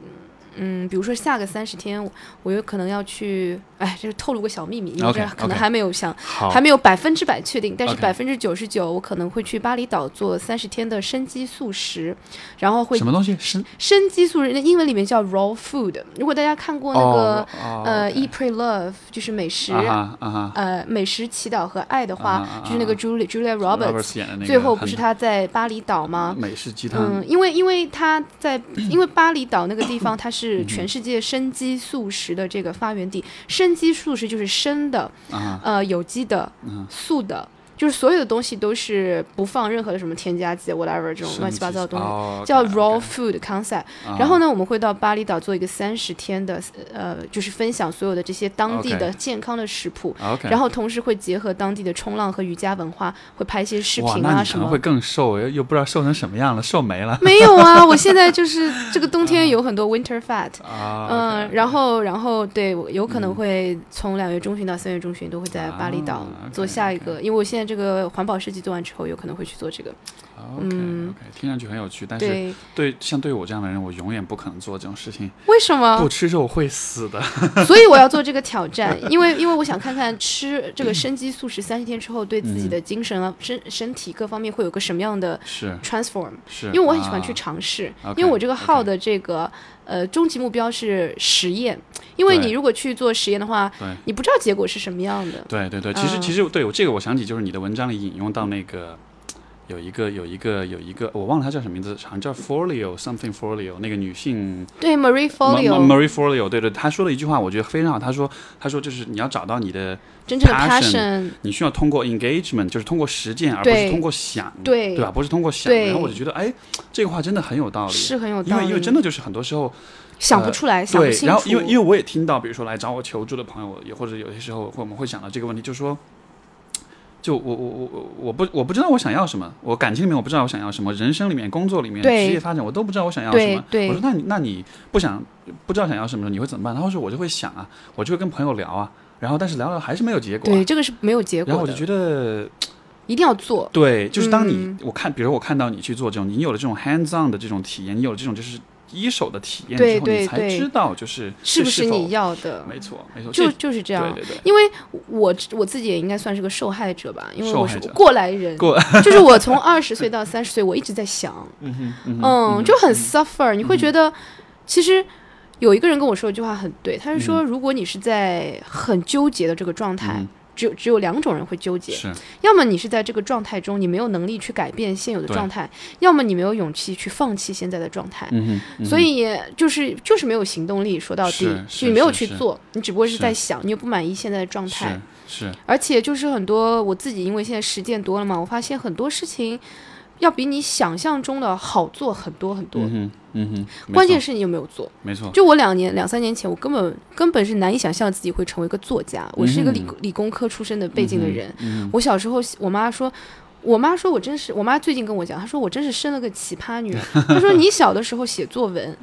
嗯，比如说下个三十天，我有可能要去，哎，这是透露个小秘密，因为这可能还没有想， okay, okay, 还没有百分之百确定，但是百分之九十九，我可能会去巴厘岛做三十天的生机素食，然后会什么东西？生生机素食，英文里面叫 raw food。如果大家看过那个、oh, oh, okay. 呃 Eat Pray Love， 就是美食、uh-huh, uh-huh. 呃美食祈祷和爱的话， uh-huh, uh-huh. 就是那个 Julia Julia Roberts 演的那个，最后不是她在巴厘岛吗？美食鸡汤。嗯，因为因为她在因为巴厘岛那个地方，它是。是全世界生机素食的这个发源地，生机素食就是生的、啊、呃有机的、啊、素的，就是所有的东西都是不放任何的什么添加剂 whatever 这种乱七八糟的东西、哦、叫 raw food concept、啊、然后呢我们会到巴厘岛做一个三十天的呃就是分享所有的这些当地的健康的食谱、啊 okay、然后同时会结合当地的冲浪和瑜伽文化，会拍一些视频啊什么。哇，那你可能会更瘦，又不知道瘦成什么样了，瘦没了没有啊，我现在就是这个冬天有很多 winter fat 啊嗯、呃 okay, 然后然后对有可能会从两月中旬到三月中旬都会在巴厘岛做下一个、啊、okay, okay 因为我现在这个环保设计做完之后有可能会去做这个 okay, okay, 听上去很有趣，但是 对, 对像对我这样的人我永远不可能做这种事情。为什么？不吃肉会死的所以我要做这个挑战因为因为我想看看吃这个生机素食三十天之后对自己的精神啊、嗯、身, 身体各方面会有个什么样的 transform， 是是因为我很喜欢去尝试、啊、因为我这个号的这个 okay, okay呃，终极目标是实验，因为你如果去做实验的话，你不知道结果是什么样的。对对对，其实、嗯、其实对我这个我想起就是你的文章里引用到那个有一个有一个有一个我忘了她叫什么名字，好像叫 Forleo something Forleo 那个女性，对 Marie Forleo Marie Forleo 对对，她说了一句话我觉得非常好，她说她说就是你要找到你的真正的 passion， 你需要通过 engagement 就是通过实践，而不是通过想，对对吧，不是通过想，然后我就觉得哎这个话真的很有道理，是很有道理，因为因为真的就是很多时候想不出来、呃、想不清楚。然后因为因为我也听到比如说来找我求助的朋友，也或者有些时候我们会想到这个问题，就是说就我我我我不我不知道我想要什么，我感情里面我不知道我想要什么，人生里面工作里面职业发展我都不知道我想要什么。我说那你那你不想不知道想要什么你会怎么办？他说我就会想啊，我就会跟朋友聊啊，然后但是聊聊还是没有结果、啊、对，这个是没有结果的。然后我就觉得一定要做，对，就是当你、嗯、我看比如我看到你去做这种，你有了这种 hands on 的这种体验，你有了这种就是一手的体验之后，你才知道就是是不是你要的，没错没错，就就是这样。对对对，因为我我自己也应该算是个受害者吧，因为我是过来人过就是我从二十岁到三十岁我一直在想嗯嗯嗯就很 suffer、嗯、你会觉得、嗯、其实有一个人跟我说一句话很对，他是说、嗯、如果你是在很纠结的这个状态、嗯只有, 只有两种人会纠结，要么你是在这个状态中你没有能力去改变现有的状态，要么你没有勇气去放弃现在的状态、嗯嗯、所以就是就是没有行动力，说到底就你没有去做，你只不过是在想，你又不满意现在的状态，是是。而且就是很多我自己因为现在实践多了嘛，我发现很多事情要比你想象中的好做很多很多、嗯嗯、关键是你有没有做，没错。就我两年两三年前我根本根本是难以想象自己会成为一个作家，我是一个 理,、嗯、理工科出身的背景的人、嗯嗯、我小时候我妈说我妈说我真是我妈最近跟我讲，她说我真是生了个奇葩女儿她说你小的时候写作文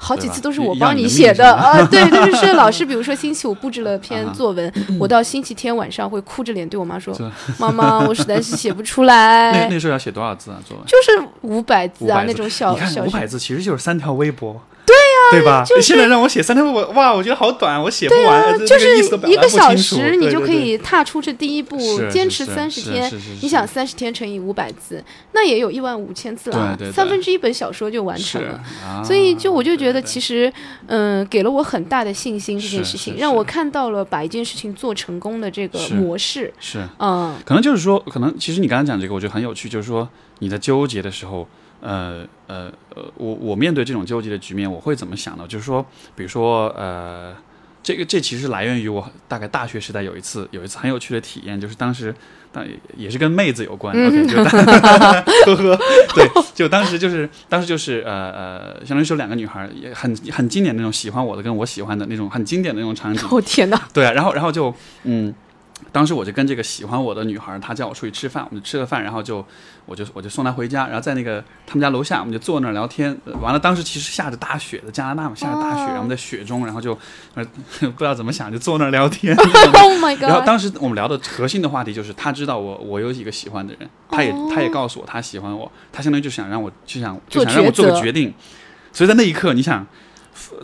好几次都是我帮你写的啊，对，就是是老师比如说星期五布置了篇作文、啊、我到星期天晚上会哭着脸对我妈说妈妈我实在是写不出来那, 那时候要写多少字啊作文？就是五百字啊，那种小小五百字其实就是三条微博，对呀、对吧、就是、现在让我写三天我哇我觉得好短我写不完、啊、就是一个小时你就可以踏出这第一步坚持三十天你想三十天乘以五百字那也有一万五千字了三分之一本小说就完成了、啊、所以就我就觉得其实嗯、呃，给了我很大的信心这件事情让我看到了把一件事情做成功的这个模式是嗯，可能就是说可能其实你刚才讲这个我觉得很有趣就是说你在纠结的时候呃呃我我面对这种纠结的局面我会怎么想呢就是说比如说呃这个这其实来源于我大概大学时代有一次有一次很有趣的体验就是当时当也是跟妹子有关、嗯、OK 就呵呵对就当时就是当时就是呃呃相当于是有两个女孩也很很经典的那种喜欢我的跟我喜欢的那种很经典的那种场景哦天哪对啊然后然后就嗯当时我就跟这个喜欢我的女孩她叫我出去吃饭我们就吃了饭然后就我就我就送她回家然后在那个他们家楼下我们就坐那儿聊天、呃、完了当时其实下着大雪的加拿大嘛下着大雪然后我们在雪中然后就、呃、不知道怎么想就坐那儿聊天 Oh my god 然后当时我们聊的核心的话题就是她知道我我有一个喜欢的人她也她也告诉我她喜欢我她相当于就想让我就想就想让我做个决定所以在那一刻你想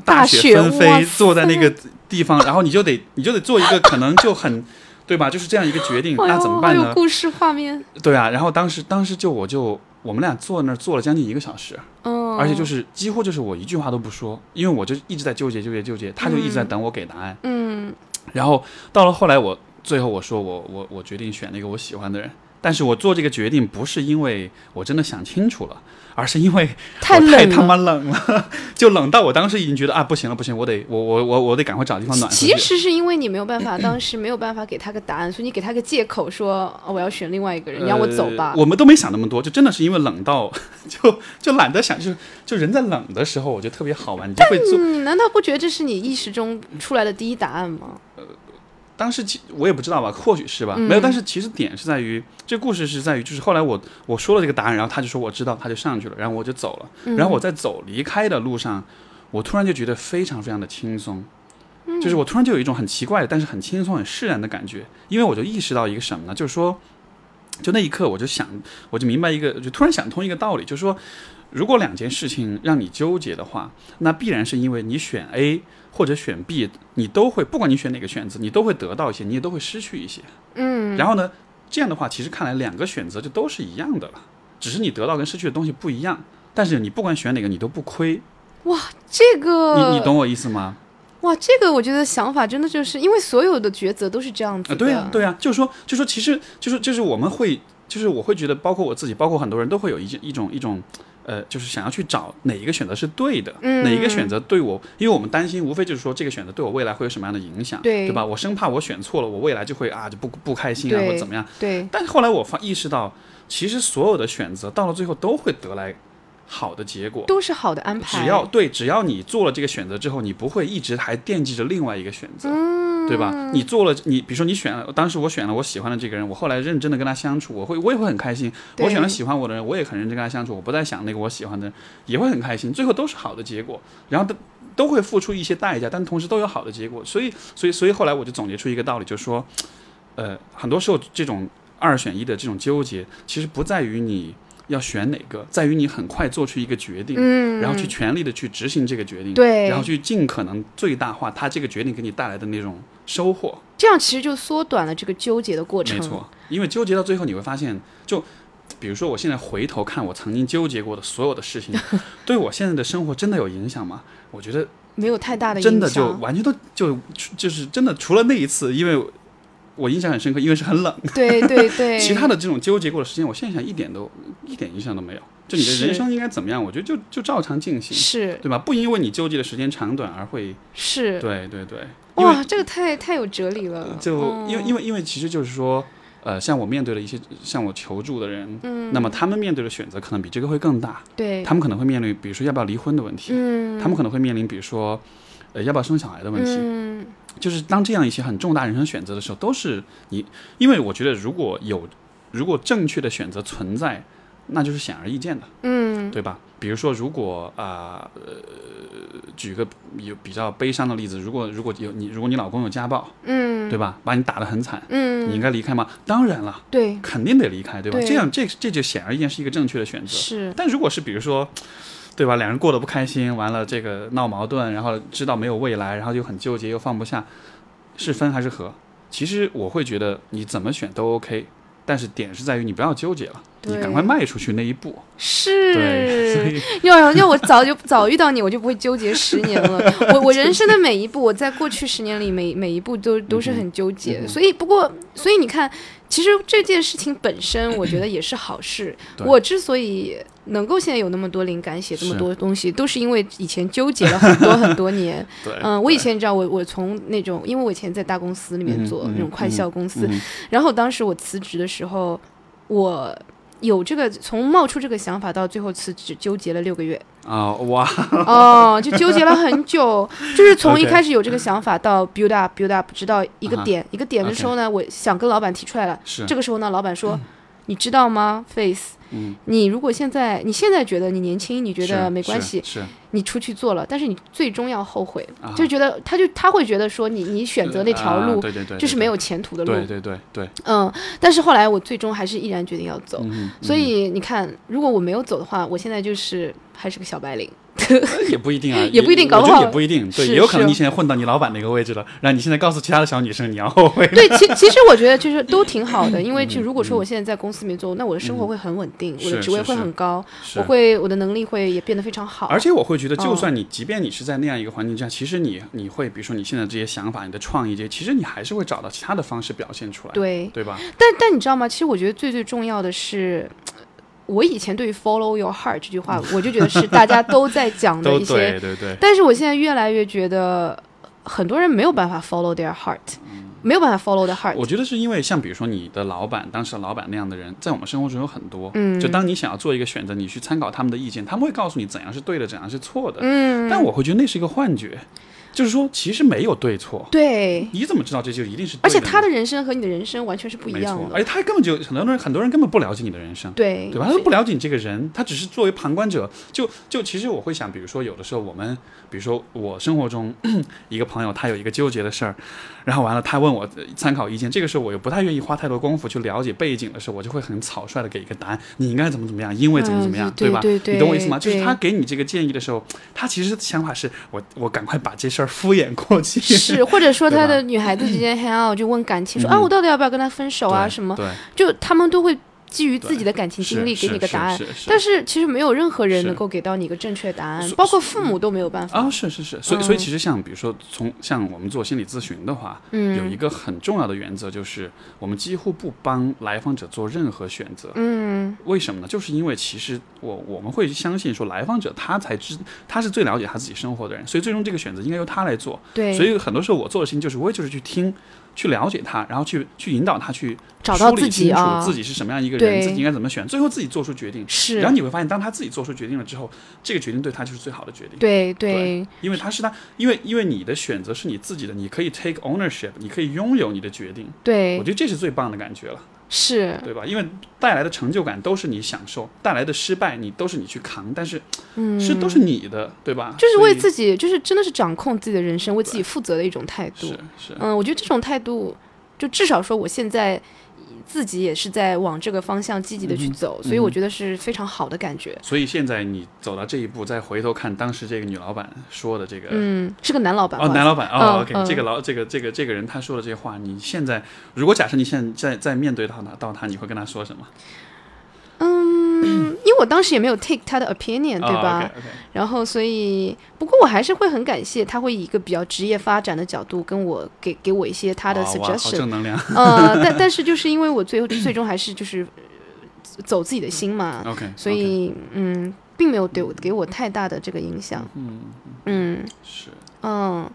大雪纷飞坐在那个地方然后你就得你就得做一个可能就很对吧就是这样一个决定、哎、那怎么办呢还有故事画面对啊然后当时当时就我就我们俩坐那儿坐了将近一个小时、嗯、而且就是几乎就是我一句话都不说因为我就一直在纠结纠结纠结他就一直在等我给答案嗯，然后到了后来我最后我说我我我决定选那个我喜欢的人但是我做这个决定不是因为我真的想清楚了而是因为太冷了太他妈冷了就冷到我当时已经觉得啊不行了不行我得我我我我得赶快找地方暖和其实是因为你没有办法当时没有办法给他个答案所以你给他个借口说、哦、我要选另外一个人你让我走吧、呃、我们都没想那么多就真的是因为冷到就就懒得想就就人在冷的时候我觉得特别好玩你就会做但你难道不觉得这是你意识中出来的第一答案吗呃当时我也不知道吧或许是吧、嗯、没有但是其实点是在于这故事是在于就是后来我我说了这个答案然后他就说我知道他就上去了然后我就走了、嗯、然后我在走离开的路上我突然就觉得非常非常的轻松、嗯、就是我突然就有一种很奇怪的但是很轻松很释然的感觉因为我就意识到一个什么呢就是说就那一刻我就想我就明白一个就突然想通一个道理就是说如果两件事情让你纠结的话那必然是因为你选 A 或者选 B 你都会不管你选哪个选择你都会得到一些你也都会失去一些嗯，然后呢这样的话其实看来两个选择就都是一样的了只是你得到跟失去的东西不一样但是你不管选哪个你都不亏哇这个 你, 你懂我意思吗哇这个我觉得想法真的就是因为所有的抉择都是这样子的、呃、对啊对啊就是说就是说其实就是就是我们会就是我会觉得包括我自己包括很多人都会有一一种一种呃，就是想要去找哪一个选择是对的、嗯、哪一个选择对我因为我们担心无非就是说这个选择对我未来会有什么样的影响 对, 对吧我生怕我选错了我未来就会啊就不不开心啊或怎么样对但是后来我意识到其实所有的选择到了最后都会得来好的结果都是好的安排只要对只要你做了这个选择之后你不会一直还惦记着另外一个选择、嗯、对吧你做了你比如说你选了当时我选了我喜欢的这个人我后来认真的跟他相处我会我也会很开心我选了喜欢我的人我也很认真跟他相处我不再想那个我喜欢的人也会很开心最后都是好的结果然后都都会付出一些代价但同时都有好的结果所以所以所以后来我就总结出一个道理就是说呃，很多时候这种二选一的这种纠结其实不在于你要选哪个在于你很快做出一个决定、嗯、然后去全力的去执行这个决定对然后去尽可能最大化它这个决定给你带来的那种收获这样其实就缩短了这个纠结的过程没错因为纠结到最后你会发现就比如说我现在回头看我曾经纠结过的所有的事情对我现在的生活真的有影响吗我觉得没有太大的影响真的就完全都就就是真的除了那一次因为我印象很深刻因为是很冷对对对其他的这种纠结过的时间我现在想一点都一点影响都没有就你的人生应该怎么样我觉得就就照常进行是对吧不因为你纠结的时间长短而会是对对对哇这个太太有哲理了就、哦、因为因为因为其实就是说呃，像我面对了一些向我求助的人、嗯、那么他们面对的选择可能比这个会更大对他们可能会面临比如说要不要离婚的问题、嗯、他们可能会面临比如说呃，要不要生小孩的问题、嗯、就是当这样一些很重大人生选择的时候都是你因为我觉得如果有如果正确的选择存在那就是显而易见的嗯，对吧比如说如果啊、呃，举个有比较悲伤的例子如果如果有你如果你老公有家暴嗯，对吧把你打得很惨嗯，你应该离开吗当然了对肯定得离开对吧对这样这这就显而易见是一个正确的选择是但如果是比如说对吧，两人过得不开心，完了这个闹矛盾，然后知道没有未来，然后就很纠结又放不下，是分还是合？其实我会觉得你怎么选都 OK， 但是点是在于你不要纠结了，你赶快迈出去那一步。是，对，所以要要我早就早遇到你，我就不会纠结十年了。我我人生的每一步，我在过去十年里每每一步都都是很纠结。嗯、所以不过，所以你看，其实这件事情本身，我觉得也是好事。我之所以能够现在有那么多灵感，写这么多东西，都是因为以前纠结了很多很多年。嗯，我以前你知道，我我从那种，因为我以前在大公司里面做、嗯、那种快效公司、嗯嗯，然后当时我辞职的时候，我有这个从冒出这个想法到最后辞职纠结了六个月啊、oh, wow. 哦，就纠结了很久就是从一开始有这个想法到 build up build up 直到一个点、uh-huh. 一个点的时候呢、okay. 我想跟老板提出来了，是这个时候呢老板说、嗯、你知道吗 Face、嗯、你如果现在你现在觉得你年轻，你觉得没关系，是是是你出去做了，但是你最终要后悔、uh-huh. 就觉得他就他会觉得说你你选择那条路、uh, 对对对对，就是没有前途的路，对对对对，嗯，但是后来我最终还是毅然决定要走、嗯、所以你看如果我没有走的话，我现在就是还是个小白领也不一定啊，也不一定，搞不好也不一定，对，也有可能你现在混到你老板那个位置了，然后你现在告诉其他的小女生你要后悔。对，其其实我觉得就是都挺好的，因为就如果说我现在在公司里面做、嗯、那我的生活会很稳定、嗯、我的职位会很高，我会我的能力会也变得非常好，而且我会觉得就算你即便你是在那样一个环境下、哦、其实你你会比如说你现在这些想法，你的创意这些，其实你还是会找到其他的方式表现出来，对对吧。但但你知道吗，其实我觉得最最重要的是我以前对于 follow your heart 这句话我就觉得是大家都在讲的一些对对对，但是我现在越来越觉得很多人没有办法 follow their heart、嗯、没有办法 follow the heart。 我觉得是因为像比如说你的老板，当时老板那样的人在我们生活中有很多、嗯、就当你想要做一个选择，你去参考他们的意见，他们会告诉你怎样是对的，怎样是错的、嗯、但我会觉得那是一个幻觉，就是说其实没有对错，对，你怎么知道这就一定是对的？而且他的人生和你的人生完全是不一样的，而且他根本就很多人很多人根本不了解你的人生，对对吧，他都不了解你这个人，他只是作为旁观者。就就其实我会想，比如说有的时候我们比如说我生活中一个朋友他有一个纠结的事儿，然后完了他问我参考意见，这个时候我又不太愿意花太多功夫去了解背景的时候，我就会很草率的给一个答案，你应该怎么怎么样，因为怎么怎么样、呃、对吧，对对对，你懂我意思吗？就是他给你这个建议的时候，他其实想法是我我赶快把这事儿敷衍过去，是，或者说他的女孩子之间 hang out 就问感情，说、嗯、啊我到底要不要跟他分手啊什么，就他们都会基于自己的感情经历给你个答案，但是其实没有任何人能够给到你一个正确答案，包括父母都没有办法啊、哦，是是是，所以所以其实像比如说从像我们做心理咨询的话、嗯、有一个很重要的原则，就是我们几乎不帮来访者做任何选择。嗯，为什么呢？就是因为其实我我们会相信说来访者他才知他是最了解他自己生活的人，所以最终这个选择应该由他来做。对，所以很多时候我做的事情就是我也就是去听，去了解他，然后去去引导他去找到自己啊，自己是什么样一个人，自己应该怎么选，最后自己做出决定。是，然后你会发现，当他自己做出决定了之后，这个决定对他就是最好的决定。对 对, 对，因为他是他，因为因为你的选择是你自己的，你可以 take ownership， 你可以拥有你的决定。对，我觉得这是最棒的感觉了。是，对吧？因为带来的成就感都是你享受，带来的失败你都是你去扛，但是、嗯、是都是你的，对吧？就是为自己，就是真的是掌控自己的人生，为自己负责的一种态度。是是，嗯，我觉得这种态度，就至少说我现在自己也是在往这个方向积极的去走、嗯、所以我觉得是非常好的感觉。所以现在你走到这一步，再回头看当时这个女老板说的这个，嗯，是个男老板哦，男老板哦 ，OK，、嗯、这个老这个这个这个人他说的这些话，你现在如果假设你现在在面对到他到他，你会跟他说什么？嗯，因为我当时也没有 take 他的 opinion， 对吧？ Oh, okay, okay. 然后所以，不过我还是会很感谢他会以一个比较职业发展的角度跟我给给我一些他的 suggestion。哇，好正能量。呃，但但是就是因为我最后最终还是就是走自己的心嘛， okay, okay. 所以嗯，并没有对我给我太大的这个影响。嗯嗯是嗯，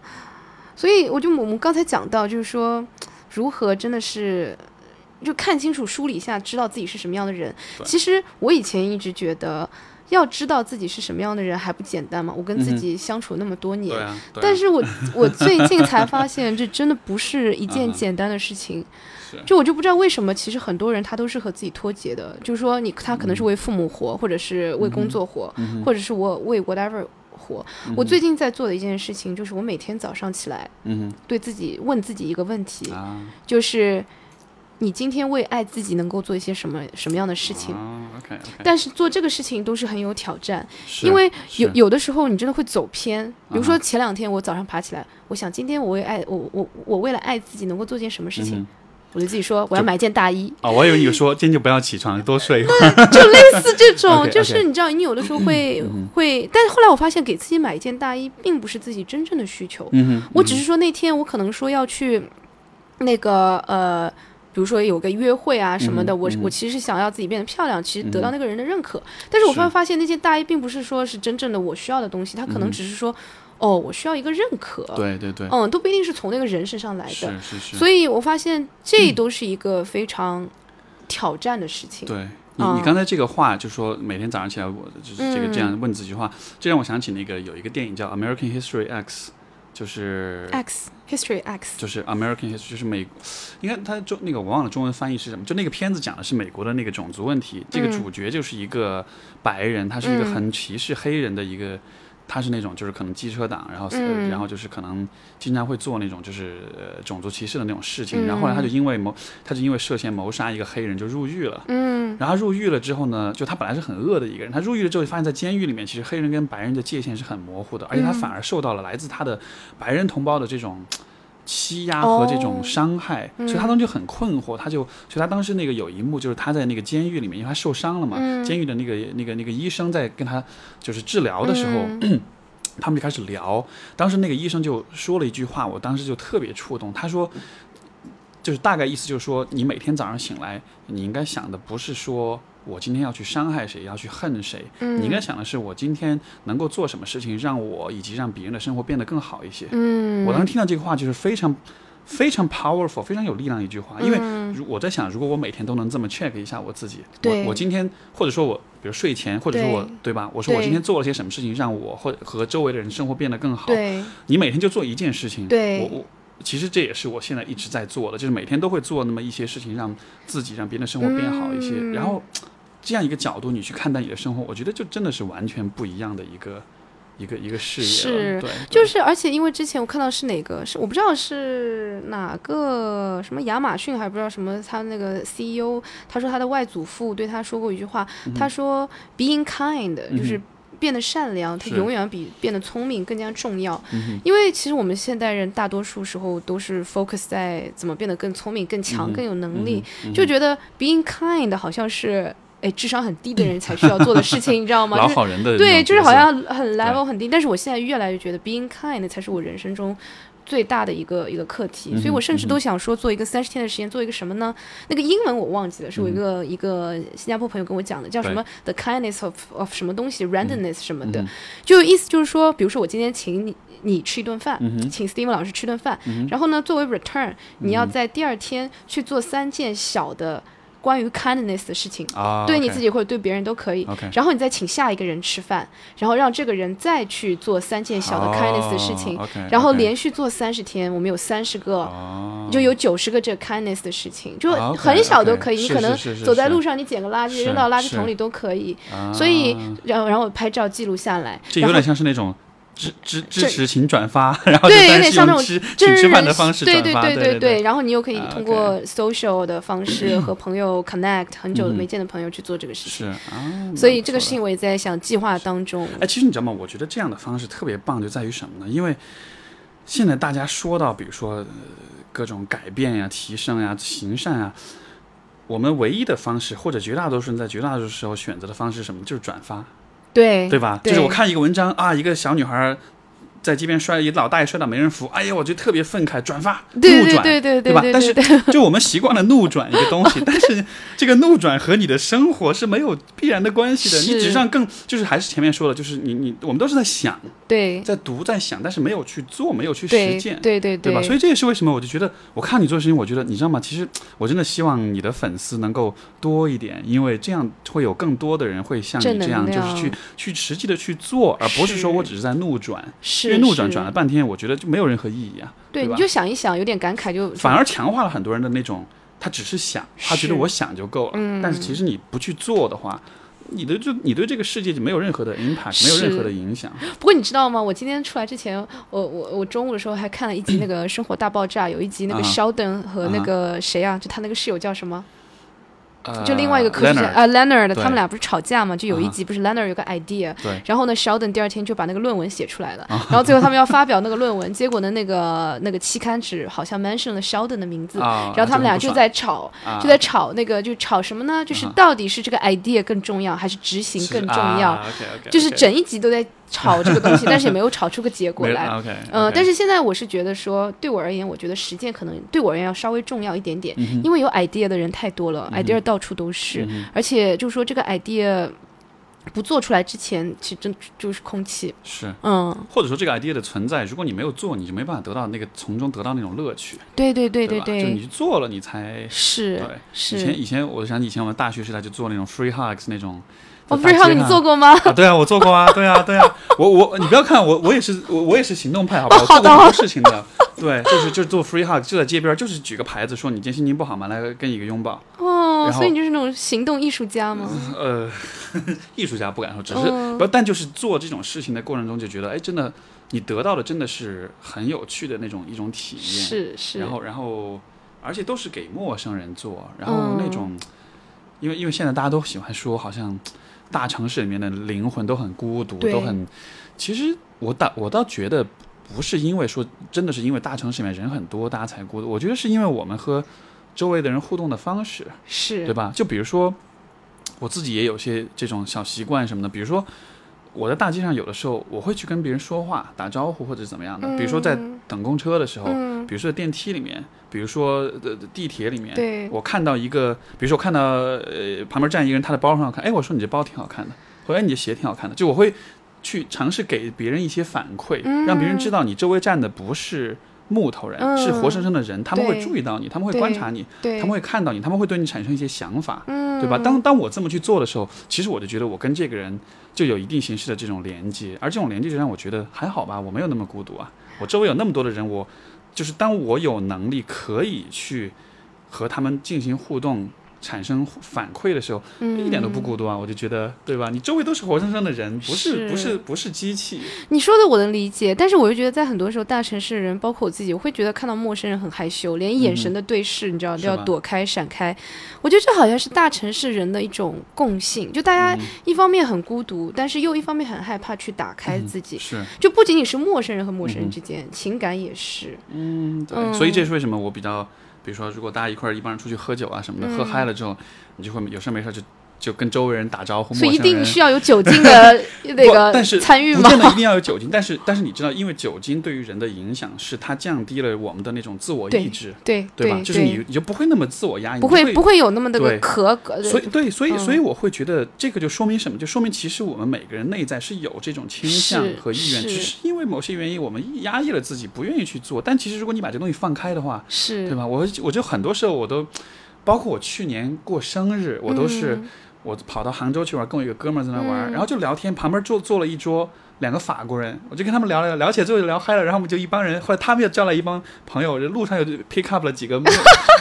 所以我就我们刚才讲到，就是说如何真的是。就看清楚，梳理一下，知道自己是什么样的人。其实我以前一直觉得要知道自己是什么样的人还不简单吗？我跟自己相处那么多年、嗯啊啊、但是我我最近才发现这真的不是一件简单的事情、嗯、就我就不知道为什么其实很多人他都是和自己脱节的，就是说你他可能是为父母活、嗯、或者是为工作活、嗯、或者是我为 whatever活。我最近在做的一件事情就是我每天早上起来、嗯、对自己问自己一个问题、啊、就是你今天为爱自己能够做一些什么什么样的事情、啊、okay, okay 但是做这个事情都是很有挑战，因为 有, 有的时候你真的会走偏。比如说前两天我早上爬起来、啊、我想今天我为爱我我我为了爱自己能够做件什么事情、嗯，我就自己说我要买件大衣、哦、我以为你说今天就不要起床多睡就类似这种okay, 就是你知道你有的时候会、嗯、会，但是后来我发现给自己买一件大衣并不是自己真正的需求、嗯、我只是说那天我可能说要去那个呃比如说有个约会啊什么的、嗯、我我其实想要自己变得漂亮、嗯、其实得到那个人的认可、嗯、但是我发现那件大衣并不是说是真正的我需要的东西，它可能只是说、嗯、哦我需要一个认可，对对对，嗯，都不一定是从那个人身上来的，是是是，所以我发现这都是一个非常挑战的事情、嗯、对你, 你刚才这个话就说每天早上起来我就是这个这样问自己话、嗯、这让我想起那个有一个电影叫 American History X，就是 X History X， 就是 American History， 就是美，应该他就那个我忘了中文翻译是什么，就那个片子讲的是美国的那个种族问题，这个主角就是一个白人，他是一个很歧视黑人的一个，他是那种就是可能机车党，然后、嗯、然后就是可能经常会做那种就是、呃、种族歧视的那种事情，然后后来他就因为谋他就因为涉嫌谋杀一个黑人就入狱了，嗯，然后入狱了之后呢，就他本来是很恶的一个人，他入狱了之后发现在监狱里面其实黑人跟白人的界限是很模糊的，而且他反而受到了来自他的白人同胞的这种欺压和这种伤害、哦嗯、所以他当时就很困惑，他就所以他当时那个有一幕就是他在那个监狱里面，因为他受伤了嘛、嗯、监狱的那个那个那个医生在跟他就是治疗的时候、嗯、他们就开始聊，当时那个医生就说了一句话，我当时就特别触动，他说就是大概意思就是说，你每天早上醒来你应该想的不是说我今天要去伤害谁要去恨谁、嗯、你应该想的是我今天能够做什么事情让我以及让别人的生活变得更好一些、嗯、我当时听到这个话就是非常非常 powerful 非常有力量的一句话，因为我在想如果我每天都能这么 check 一下我自己、嗯、我, 我今天或者说我比如睡前或者说我 对, 对吧我说我今天做了些什么事情让我和和周围的人生活变得更好，你每天就做一件事情，对，我我其实这也是我现在一直在做的，就是每天都会做那么一些事情让自己让别人的生活变好一些、嗯、然后这样一个角度你去看待你的生活，我觉得就真的是完全不一样的一个一个一个事业了，是对，就是而且因为之前我看到是哪个是我不知道是哪个什么亚马逊还不知道什么，他那个 C E O 他说他的外祖父对他说过一句话、嗯、他说 being kind、嗯、就是变得善良它永远比变得聪明更加重要、嗯、因为其实我们现代人大多数时候都是 focus 在怎么变得更聪明更强、嗯、更有能力、嗯嗯、就觉得 being kind 好像是哎智商很低的人才需要做的事情你知道吗、就是、老好人的对就是好像很 level 很低，但是我现在越来越觉得 being kind 才是我人生中最大的一个一个课题，所以我甚至都想说做一个三十天的实验、嗯、做一个什么呢，那个英文我忘记了，是我一个、嗯、一个新加坡朋友跟我讲的，叫什么 the kindness of, of 什么东西 randomness 什么的、嗯、就意思就是说比如说我今天请你你吃一顿饭、嗯、请 Steve 老师吃顿饭、嗯、然后呢作为 return 你要在第二天去做三件小的关于 kindness 的事情、oh, okay. 对你自己或者对别人都可以、okay. 然后你再请下一个人吃饭，然后让这个人再去做三件小的 kindness 的事情、oh, okay, okay. 然后连续做三十天，我们有三十个、oh. 就有九十个这个 kindness 的事情，就很小都可以、oh, okay, okay. 你可能走在路上你捡个垃圾扔到垃圾桶里都可以，所以然后然后拍照记录下来，这有点像是那种支, 支, 支持请转发，然后对有点像那种吃请吃饭的方式转发，对对对对 对, 对, 对然后你又可以通过 social 的方式和朋友 connect、嗯、很久没见的朋友去做这个事情，是、啊、所以这个事情我也在想计划当中。哎，其实你知道吗，我觉得这样的方式特别棒就在于什么呢，因为现在大家说到比如说、呃、各种改变呀提升呀行善呀，我们唯一的方式或者绝大多数人在绝大多数时候选择的方式是什么，就是转发，对对吧，对就是我看一个文章啊，一个小女孩在街边摔一老大爷摔倒没人扶，哎呀我就特别愤慨，转发怒转，对对对对吧，但是就我们习惯了怒转一个东西但是这个怒转和你的生活是没有必然的关系的，你只上更就是还是前面说的，就是你你我们都是在想，对在读在想，但是没有去做没有去实践，对对 对, 对, 对吧，所以这也是为什么我就觉得我看你做的事情，我觉得你知道吗，其实我真的希望你的粉丝能够多一点，因为这样会有更多的人会像你这样就是去去实际的去做，而不是说我只是在怒转，是因为怒转转了半天我觉得就没有任何意义啊， 对, 对你就想一想有点感慨，就反而强化了很多人的那种他只是想他觉得我想就够了，但是其实你不去做的话你对就你对这个世界就没有任何的 impact， 没有任何的影响。不过你知道吗？我今天出来之前，我我我中午的时候还看了一集那个《生活大爆炸》，有一集那个 Sheldon 和那个谁啊，就他那个室友叫什么？就另外一个科学家啊 Leonard， 他们俩不是吵架嘛？就有一集不是 Leonard 有个 idea， 然后呢 Sheldon 第二天就把那个论文写出来了，然后最后他们要发表那个论文，结果呢那个那个期刊只好像 mention 了 Sheldon 的名字，然后他们俩就在吵，就在吵那个就吵什么呢？就是到底是这个 idea 更重要还是执行更重要？就是整一集都在吵这个东西，但是也没有吵出个结果来。嗯，但是现在我是觉得说，对我而言，我觉得实践可能对我而言要稍微重要一点点，因为有 idea 的人太多了 ，idea 到处都是，嗯、而且就是说这个 idea 不做出来之前，其实真就是空气。是，嗯，或者说这个 idea 的存在，如果你没有做，你就没办法得到那个从中得到那种乐趣。对对对对 对, 对，就你做了，你才是对。是以前以前，我想以前我们大学时代就做那种 free hugs 那种。我不知道你做过吗、啊？对啊，我做过啊，对啊，对啊，我我你不要看我，我也是我我也是行动派，好不好？我做过很多事情的，对，就是就是做 free hug， 就在街边，就是举个牌子说你今天心情不好嘛，来跟一个拥抱。哦，所以你就是那种行动艺术家吗？呃，艺术家不敢说，只是、哦、不，但就是做这种事情的过程中就觉得，哎，真的，你得到的真的是很有趣的那种一种体验，是是。然后然后，而且都是给陌生人做，然后那种，嗯、因为因为现在大家都喜欢说，好像。大城市里面的灵魂都很孤独，都很。其实我倒我倒觉得不是因为说真的是因为大城市里面人很多，大家才孤独。我觉得是因为我们和周围的人互动的方式，是对吧？就比如说我自己也有些这种小习惯什么的，比如说我在大街上有的时候我会去跟别人说话、打招呼或者怎么样的，嗯、比如说在等公车的时候，嗯、比如说在电梯里面。比如说、呃、地铁里面，对，我看到一个，比如说我看到呃旁边站一个人，他的包很好看，哎，我说你这包挺好看的，或者你这鞋挺好看的，就我会去尝试给别人一些反馈，嗯、让别人知道你周围站的不是木头人，嗯、是活生生的人，他们会注意到你，他们会观察你，他们会看到你，他们会对你产生一些想法，嗯、对吧？当当我这么去做的时候，其实我就觉得我跟这个人就有一定形式的这种连接，而这种连接就让我觉得还好吧，我没有那么孤独啊，我周围有那么多的人，我。就是当我有能力可以去和他们进行互动产生反馈的时候，嗯、一点都不孤独啊，我就觉得，对吧？你周围都是活生生的人，不是不是不是机器。你说的我能理解，但是我就觉得在很多时候大城市的人，包括我自己，我会觉得看到陌生人很害羞，连眼神的对视，嗯、你知道都要躲开闪开。我觉得这好像是大城市人的一种共性，就大家一方面很孤独，嗯、但是又一方面很害怕去打开自己，嗯、是就不仅仅是陌生人和陌生人之间，嗯、情感也是。嗯，对，嗯、所以这是为什么我比较。比如说如果大家一块一帮人出去喝酒啊什么的，嗯、喝嗨了之后你就会有事没事就就跟周围人打招呼，所以一定需要有酒精的那个参与吗？不见得一定要有酒精，但是但是你知道，因为酒精对于人的影响是它降低了我们的那种自我意志，对 对, 对吧？对，就是你你就不会那么自我压抑，不会不会有那么的壳，所以对，所以所以我会觉得这个就说明什么？就说明其实我们每个人内在是有这种倾向和意愿，只是因为某些原因我们压抑了自己，不愿意去做。但其实如果你把这个东西放开的话，是对吧？我我就很多时候我都，包括我去年过生日，我都是。嗯我跑到杭州去玩，跟我一个哥们儿在那玩，嗯、然后就聊天，旁边坐坐了一桌两个法国人，我就跟他们聊聊聊起来，最后就聊嗨了，然后我们就一帮人，后来他们又叫来一帮朋友，路上又 pick up 了几个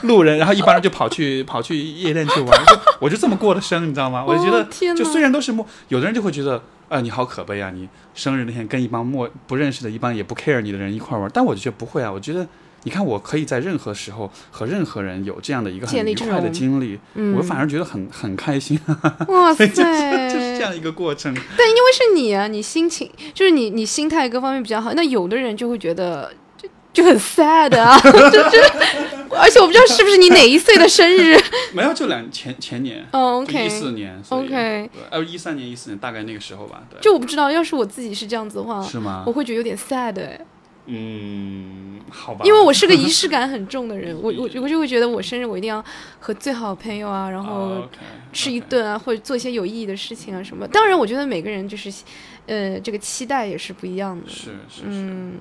路人，然后一帮人就跑去跑去夜店去玩，就我就这么过的生，你知道吗？我就觉得，哦、就虽然都是陌，有的人就会觉得，呃，你好可悲啊，你生日那天跟一帮陌不认识的一帮也不 care 你的人一块玩，但我就觉得不会啊，我觉得。你看，我可以在任何时候和任何人有这样的一个很愉快的经历，嗯、我反而觉得很很开心。哇塞，就是，就是这样一个过程。但因为是你啊，你心情就是你你心态各方面比较好。那有的人就会觉得就就很 sad 啊，就就而且我不知道是不是你哪一岁的生日？没有，就两前前年，哦 ，OK， 一四年 ，OK， 呃，一三年、一四年大概那个时候吧。对，就我不知道，要是我自己是这样子的话，是吗？我会觉得有点 sad 哎。嗯，好吧。因为我是个仪式感很重的人，我我我就会觉得我生日我一定要和最好的朋友啊，然后吃一顿啊， oh, okay, okay. 或者做一些有意义的事情啊什么。当然，我觉得每个人就是，呃，这个期待也是不一样的。是是是，嗯、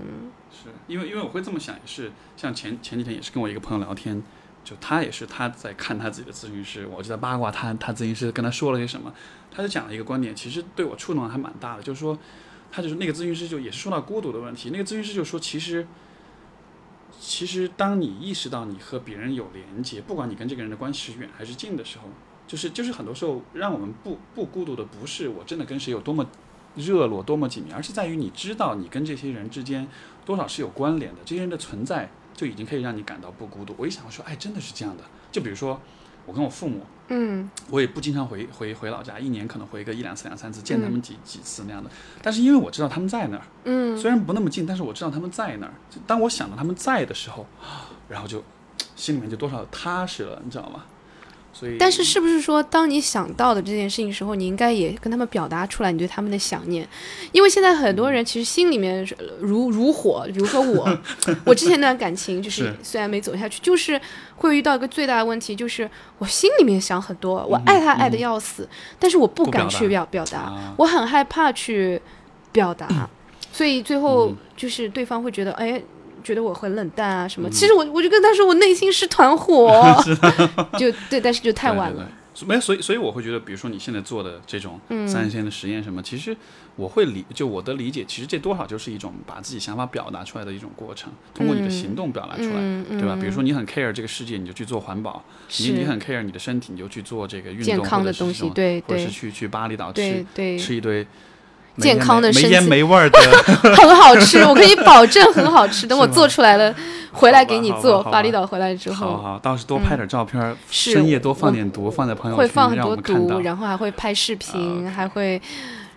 是因为因为我会这么想，也是像前前几天也是跟我一个朋友聊天。就他也是他在看他自己的咨询师，我就在八卦他他咨询师跟他说了些什么，他就讲了一个观点，其实对我触动还蛮大的，就是说他就是那个咨询师就也是说到孤独的问题，那个咨询师就说其实其实当你意识到你和别人有连接，不管你跟这个人的关系是远还是近的时候，就是就是很多时候让我们不不孤独的，不是我真的跟谁有多么热络多么紧密，而是在于你知道你跟这些人之间多少是有关联的，这些人的存在就已经可以让你感到不孤独。我一想我说哎真的是这样的，就比如说我跟我父母，嗯，我也不经常回回回老家，一年可能回个一两次两三次，见他们几、嗯、几次那样的，但是因为我知道他们在那儿，嗯，虽然不那么近，但是我知道他们在那儿，当我想到他们在的时候，然后就心里面就多少踏实了，你知道吗？所以但是是不是说当你想到的这件事情的时候，你应该也跟他们表达出来你对他们的想念，因为现在很多人其实心里面 如, 如火，比如说我我之前那段感情就是虽然没走下去，就是会遇到一个最大的问题，就是我心里面想很多，我爱他爱得要死、嗯嗯、但是我不敢去表 达, 表达、啊、我很害怕去表达、嗯、所以最后就是对方会觉得哎觉得我很冷淡啊什么、嗯、其实我我就跟他说我内心是团火是就对，但是就太晚了。对对对，所以所以我会觉得比如说你现在做的这种三十天的实验什么、嗯、其实我会理就我的理解，其实这多少就是一种把自己想法表达出来的一种过程，通过你的行动表达出来、嗯、对吧、嗯、比如说你很 care 这个世界你就去做环保，你你很 care 你的身体你就去做这个运动健康的东西，对对，或者是去去巴厘岛吃吃一堆健康的身体，没烟没味的很好吃，我可以保证很好吃，等我做出来了回来给你做，巴厘岛回来之后好好倒是多拍点照片、嗯、深夜多放点毒放在朋友圈会放很多毒，然后还会拍视频、呃、还会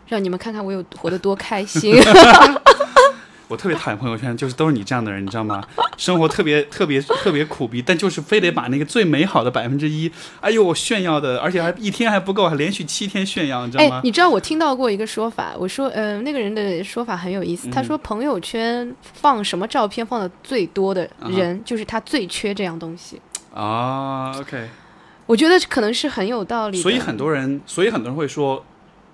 让你们看看我有活得多开心我特别讨厌朋友圈，就是都是你这样的人，你知道吗？生活特别特别特别苦逼，但就是非得把那个最美好的百分之一，哎呦，我炫耀的，而且还一天还不够，还连续七天炫耀，你知道吗？哎，你知道我听到过一个说法，我说，嗯、呃，那个人的说法很有意思，他说朋友圈放什么照片放的最多的人，嗯、就是他最缺这样东西。啊 ，OK， 我觉得可能是很有道理的。所以很多人，所以很多人会说，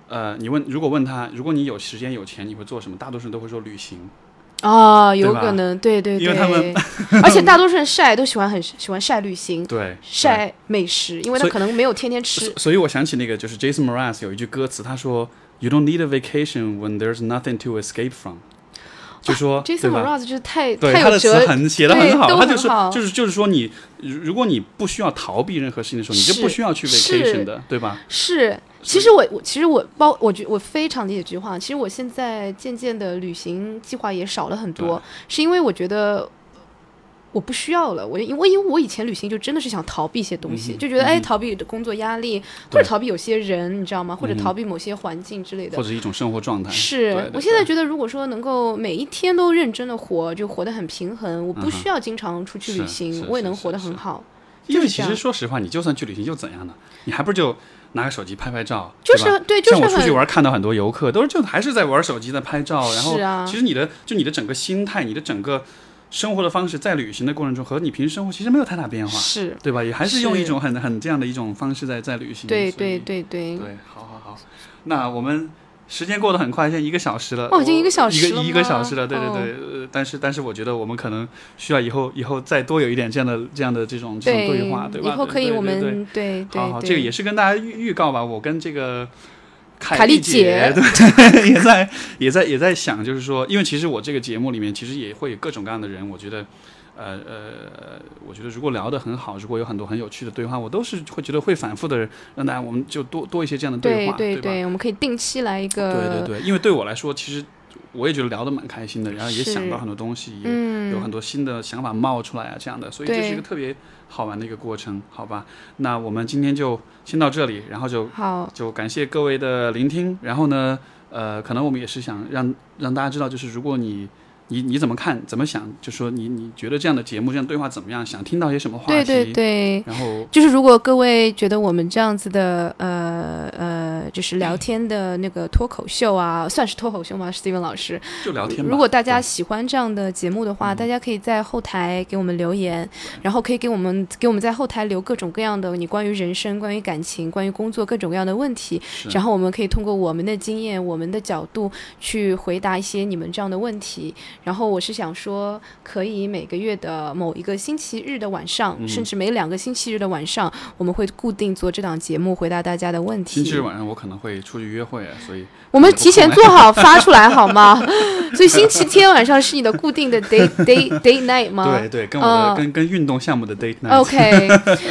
呃，你问，如果问他，如果你有时间有钱，你会做什么？大多数人都会说旅行。哦，有可能， 对, 对对对，因为他们，而且大多数人晒都喜欢很喜欢晒旅行，对，晒美食，因为他可能没有天天吃。所以，所以我想起那个就是 Jason Mraz 有一句歌词，他说 "You don't need a vacation when there's nothing to escape from"， 就说、啊、Jason Mraz 就是太对太有哲，他的词很写的很好，他就是就是就是说你如果你不需要逃避任何事情的时候，你就不需要去 vacation 的，对吧？是。其实我我其实我包我觉我非常理解这句话。其实我现在渐渐的旅行计划也少了很多，是因为我觉得我不需要了。我因为因为我以前旅行就真的是想逃避一些东西，嗯、就觉得、嗯、哎逃避工作压力，或者逃避有些人，你知道吗？或者逃避某些环境之类的，或者一种生活状态。是对对对，我现在觉得，如果说能够每一天都认真的活，就活得很平衡，我不需要经常出去旅行，嗯、我也能活得很好。因为其实说实话，你就算去旅行又怎样呢？你还不是就拿个手机拍拍照，就是对，就是像我出去玩看到很多游客都是就还是在玩手机在拍照，然后其实你的就你的整个心态，你的整个生活的方式在旅行的过程中和你平时生活其实没有太大变化，是对吧？也还是用一种很很这样的一种方式在在旅行。对对对对对，好好好，那我们。时间过得很快，现在一个小时了。哦，已经一个小时了，一个小时了，对对对。哦呃、但是但是，我觉得我们可能需要以后以后再多有一点这样的这样的这种这种对话，对吧？以后可以我们对 对, 对, 对, 对好好，这个也是跟大家预预告吧。我跟这个凯丽 姐, 凯丽姐对也在也在也在想，就是说，因为其实我这个节目里面其实也会有各种各样的人，我觉得。呃呃，我觉得如果聊得很好，如果有很多很有趣的对话，我都是会觉得会反复的让大家，我们就多多一些这样的对话，对对 对, 对吧？我们可以定期来一个。对对对，因为对我来说，其实我也觉得聊得蛮开心的，然后也想到很多东西，也有很多新的想法冒出来啊，这样的，所以这是一个特别好玩的一个过程，好吧？那我们今天就先到这里，然后就好，就感谢各位的聆听。然后呢，呃，可能我们也是想让让大家知道，就是如果你。你你怎么看？怎么想？就说你你觉得这样的节目，这样对话怎么样？想听到一些什么话题？对对对。然后就是，如果各位觉得我们这样子的呃呃，就是聊天的那个脱口秀啊，嗯、算是脱口秀吗 ？Steven 老师就聊天吧。如果大家喜欢这样的节目的话，大家可以在后台给我们留言，嗯、然后可以给我们给我们在后台留各种各样的你关于人生、关于感情、关于工作各种各样的问题，然后我们可以通过我们的经验、我们的角度去回答一些你们这样的问题。然后我是想说，可以每个月的某一个星期日的晚上、嗯、甚至每两个星期日的晚上，我们会固定做这档节目，回答大家的问题。星期日晚上我可能可能会出去约会，所以我们提前做好发出来好吗？所以星期天晚上是你的固定的 date date date night 吗？对对，跟我的、呃、跟跟运动项目的 date night。OK，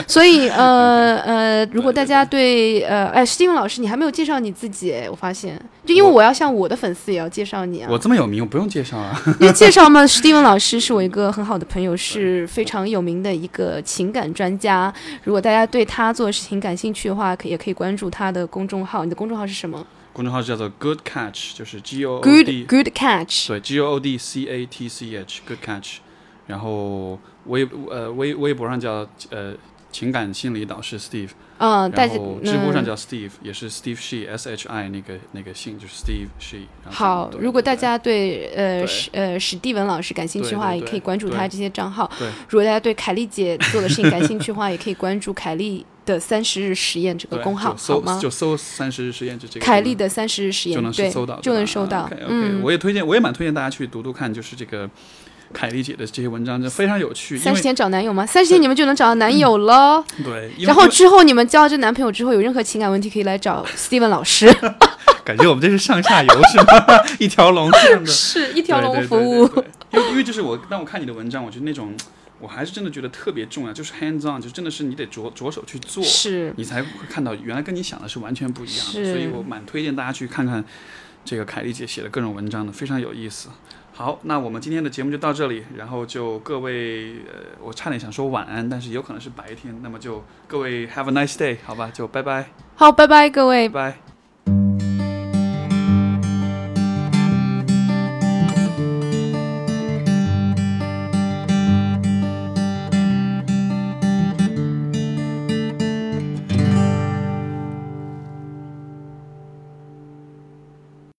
所以呃呃，如果大家对呃哎Steve老师，你还没有介绍你自己，我发现，就因为我要向我的粉丝也要介绍你啊。我, 我这么有名，我不用介绍啊。因为介绍嘛，Steve老师是我一个很好的朋友，是非常有名的一个情感专家。如果大家对他做事情感兴趣的话，可也可以关注他的公众号。你的公众号是什么？公众号叫做 GoodCatch， 就是 G O O D Good Good Catch， 对 G O O D C A T C H Good Catch， 然后微呃微微博上叫呃情感心理导师 Steve， 嗯，然后知乎上叫 Steve，、嗯、也是 Steve She S H I 那个那个姓就是 Steve She。好，如果大家对呃对史呃史蒂文老师感兴趣的话，也可以关注他这些账号。如果大家对凯莉姐做的事情感兴趣的话，也可以关注凯莉。的三十日实验这个公号好吗？就搜三十日实验，就这个凯莉的三十日实验就能搜到，就能搜到。啊、okay, okay, 嗯，我也推荐，我也蛮推荐大家去读读看，就是这个凯莉姐的这些文章，真非常有趣。三十天找男友吗？三十天你们就能找到男友了。嗯、对，然后之后你们交了这男朋友之后，有任何情感问题可以来找 Steven 老师。感觉我们这是上下游是吗？一条龙这样的，是一条龙服务。对对对对对，因为因为就是我，当我看你的文章，我觉得那种。我还是真的觉得特别重要，就是 hands on， 就真的是你得 着, 着手去做，是你才会看到原来跟你想的是完全不一样的。所以我蛮推荐大家去看看这个凯莉姐写的各种文章的，非常有意思。好，那我们今天的节目就到这里，然后就各位、呃、我差点想说晚安，但是有可能是白天，那么就各位 have a nice day， 好吧，就拜拜。好，拜拜各位，拜拜。